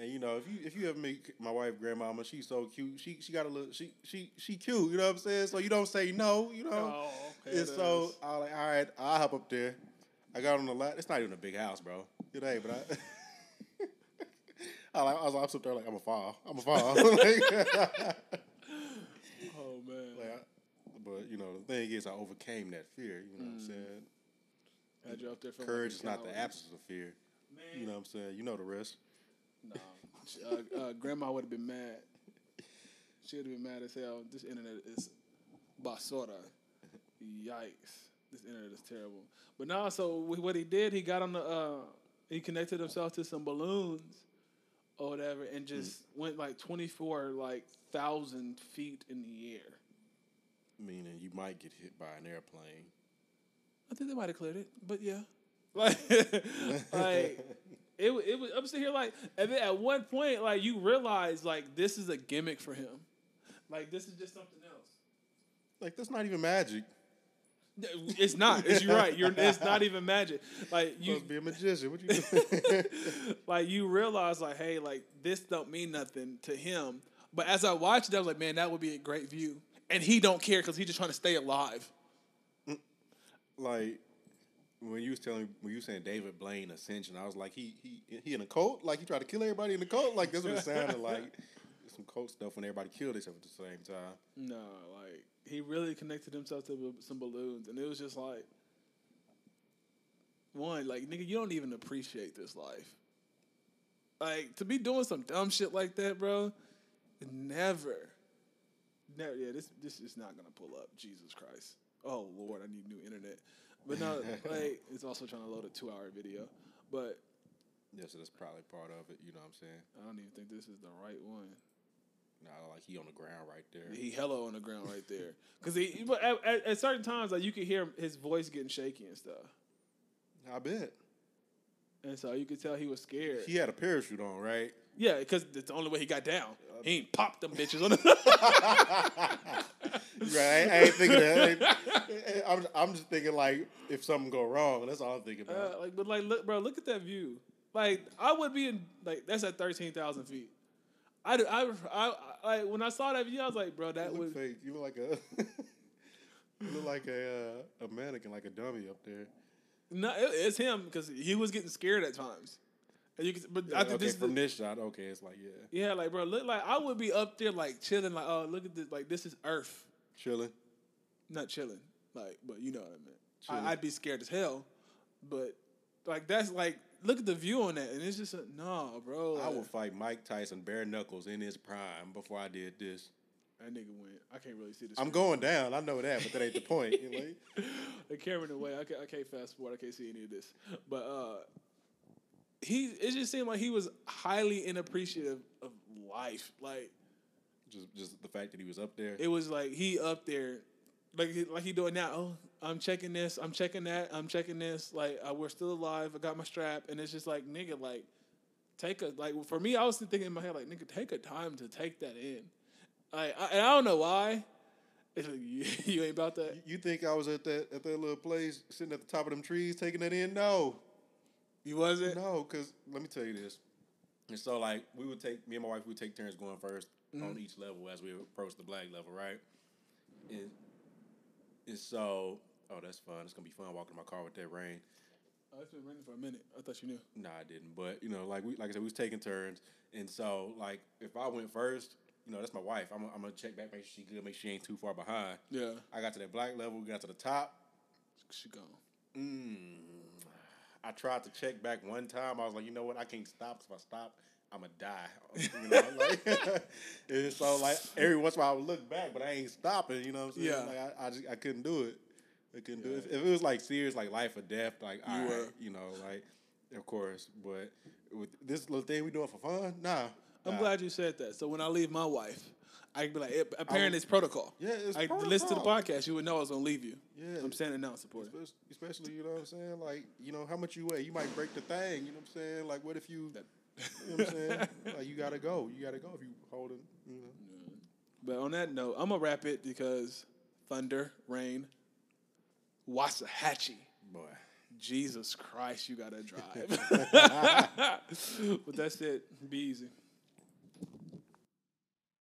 And you know, if you if you ever meet my wife, grandmama, she's so cute. She she got a little she she she cute. You know what I'm saying? So you don't say no. You know. Oh, okay, and so I like all right, I'll hop up there. I got on the ladder. It's not even a big house, bro. It ain't. But I, I like I was up there like I'm a fall. I'm a fall. Oh man. Like I, but you know the thing is, I overcame that fear. You know mm. what I'm saying? I dropped there. Courage is not the absence of fear. Man. You know what I'm saying? You know the rest. No, uh, uh, grandma would have been mad. She would have been mad as hell. This internet is basura. Yikes! This internet is terrible. But now, nah, so what he did, he got on the, uh, he connected himself to some balloons, or whatever, and just mm-hmm. went like twenty four like thousand feet in the air. Meaning you might get hit by an airplane. I think they might have cleared it, but yeah. Like, like it, it was. I'm sitting here like, and then at one point, like you realize, like this is a gimmick for him. Like this is just something else. Like that's not even magic. It's not. It's, you're right. You're. It's not even magic. Like you must be a magician. What you doing? Like you realize, like, hey, like this don't mean nothing to him. But as I watched it, I was like, man, that would be a great view. And he don't care because he's just trying to stay alive. Like when you was telling, when you were saying David Blaine ascension, I was like, he he he in a cult? Like he tried to kill everybody in the cult? Like that's what it sounded like. Some cult stuff when everybody killed each other at the same time. No, like he really connected himself to some balloons, and it was just like, one, like nigga, you don't even appreciate this life. Like to be doing some dumb shit like that, bro. Never, never. Yeah, this this is not gonna pull up. Jesus Christ. Oh Lord, I need new internet. But no, like it's also trying to load a two-hour video. But yeah, so that's probably part of it. You know what I'm saying? I don't even think this is the right one. No, nah, like he on the ground right there. He hello on the ground right there. Because he, but at, at, at certain times, like you could hear his voice getting shaky and stuff. I bet. And so you could tell he was scared. He had a parachute on, right? Yeah, because it's the only way he got down. He ain't popped them bitches on the. Right, I ain't thinking that. I'm, I'm just thinking like if something go wrong, that's all I'm thinking about. Uh, like, but like, look, bro, look at that view. Like, I would be in like that's at thirteen thousand feet. I, I, I, I, when I saw that view, I was like, bro, that was fake. You look like a, you look like a uh, a mannequin, like a dummy up there. No, it, it's him because he was getting scared at times. And you can, but yeah, I think okay, this from this shot, okay, it's like yeah, yeah, like bro, look like I would be up there like chilling, like oh look at this, like this is Earth. Chilling, not chilling, like, but you know what I mean. I, I'd be scared as hell, but like that's like, look at the view on that, and it's just a, no, bro. Like, I would fight Mike Tyson bare knuckles in his prime before I did this. That nigga went. I can't really see this. I'm going down. I know that, but that ain't the point. You know? The camera away. I can't, I can't fast forward. I can't see any of this, but uh, he. It just seemed like he was highly inappreciative of life, like. Just, just the fact that he was up there. It was like he up there, like like he doing now. Oh, I'm checking this. I'm checking that. I'm checking this. Like uh, we're still alive. I got my strap, and it's just like nigga, like take a like for me. I was thinking in my head like nigga, take a time to take that in. Like I, and I don't know why. It's like, you, you ain't about that. You think I was at that at that little place sitting at the top of them trees taking that in? No, you wasn't. No, because let me tell you this. And so like we would take me and my wife we would take turns going first. Mm-hmm. On each level as we approach the black level, right? And, and so, oh, that's fun. It's going to be fun walking in my car with that rain. Oh, it's been raining for a minute. I thought you knew. No, nah, I didn't. But, you know, like we, like I said, we was taking turns. And so, like, if I went first, you know, that's my wife. I'm, I'm going to check back, make sure she's good, make sure she ain't too far behind. Yeah. I got to that black level. We got to the top. She gone. Mm. I tried to check back one time. I was like, you know what? I can't stop. If I stop, I'm going to die. You know, like, and so, like, every once in a while I would look back, but I ain't stopping, you know what I'm saying? Yeah. Like, I, I just, I couldn't do it. I couldn't yeah. do it. If, if it was, like, serious, like, life or death, like, you, right, were. You know, like, of course. But with this little thing we doing for fun, nah. I'm nah. glad you said that. So when I leave my wife, I can be like, it, apparently it's protocol. Yeah, it's I protocol. Listen to the podcast, you would know I was going to leave you. Yeah. I'm standing now supporting. Especially, you know what I'm saying? Like, you know, how much you weigh? You might break the thing, you know what I'm saying? Like, what if you... That, you know what I'm saying? Like you gotta go. You gotta go if you hold it. You know. Yeah. But on that note, I'm gonna wrap it because thunder, rain, Waxahachie. Boy. Jesus Christ, you gotta drive. But that's it. Be easy.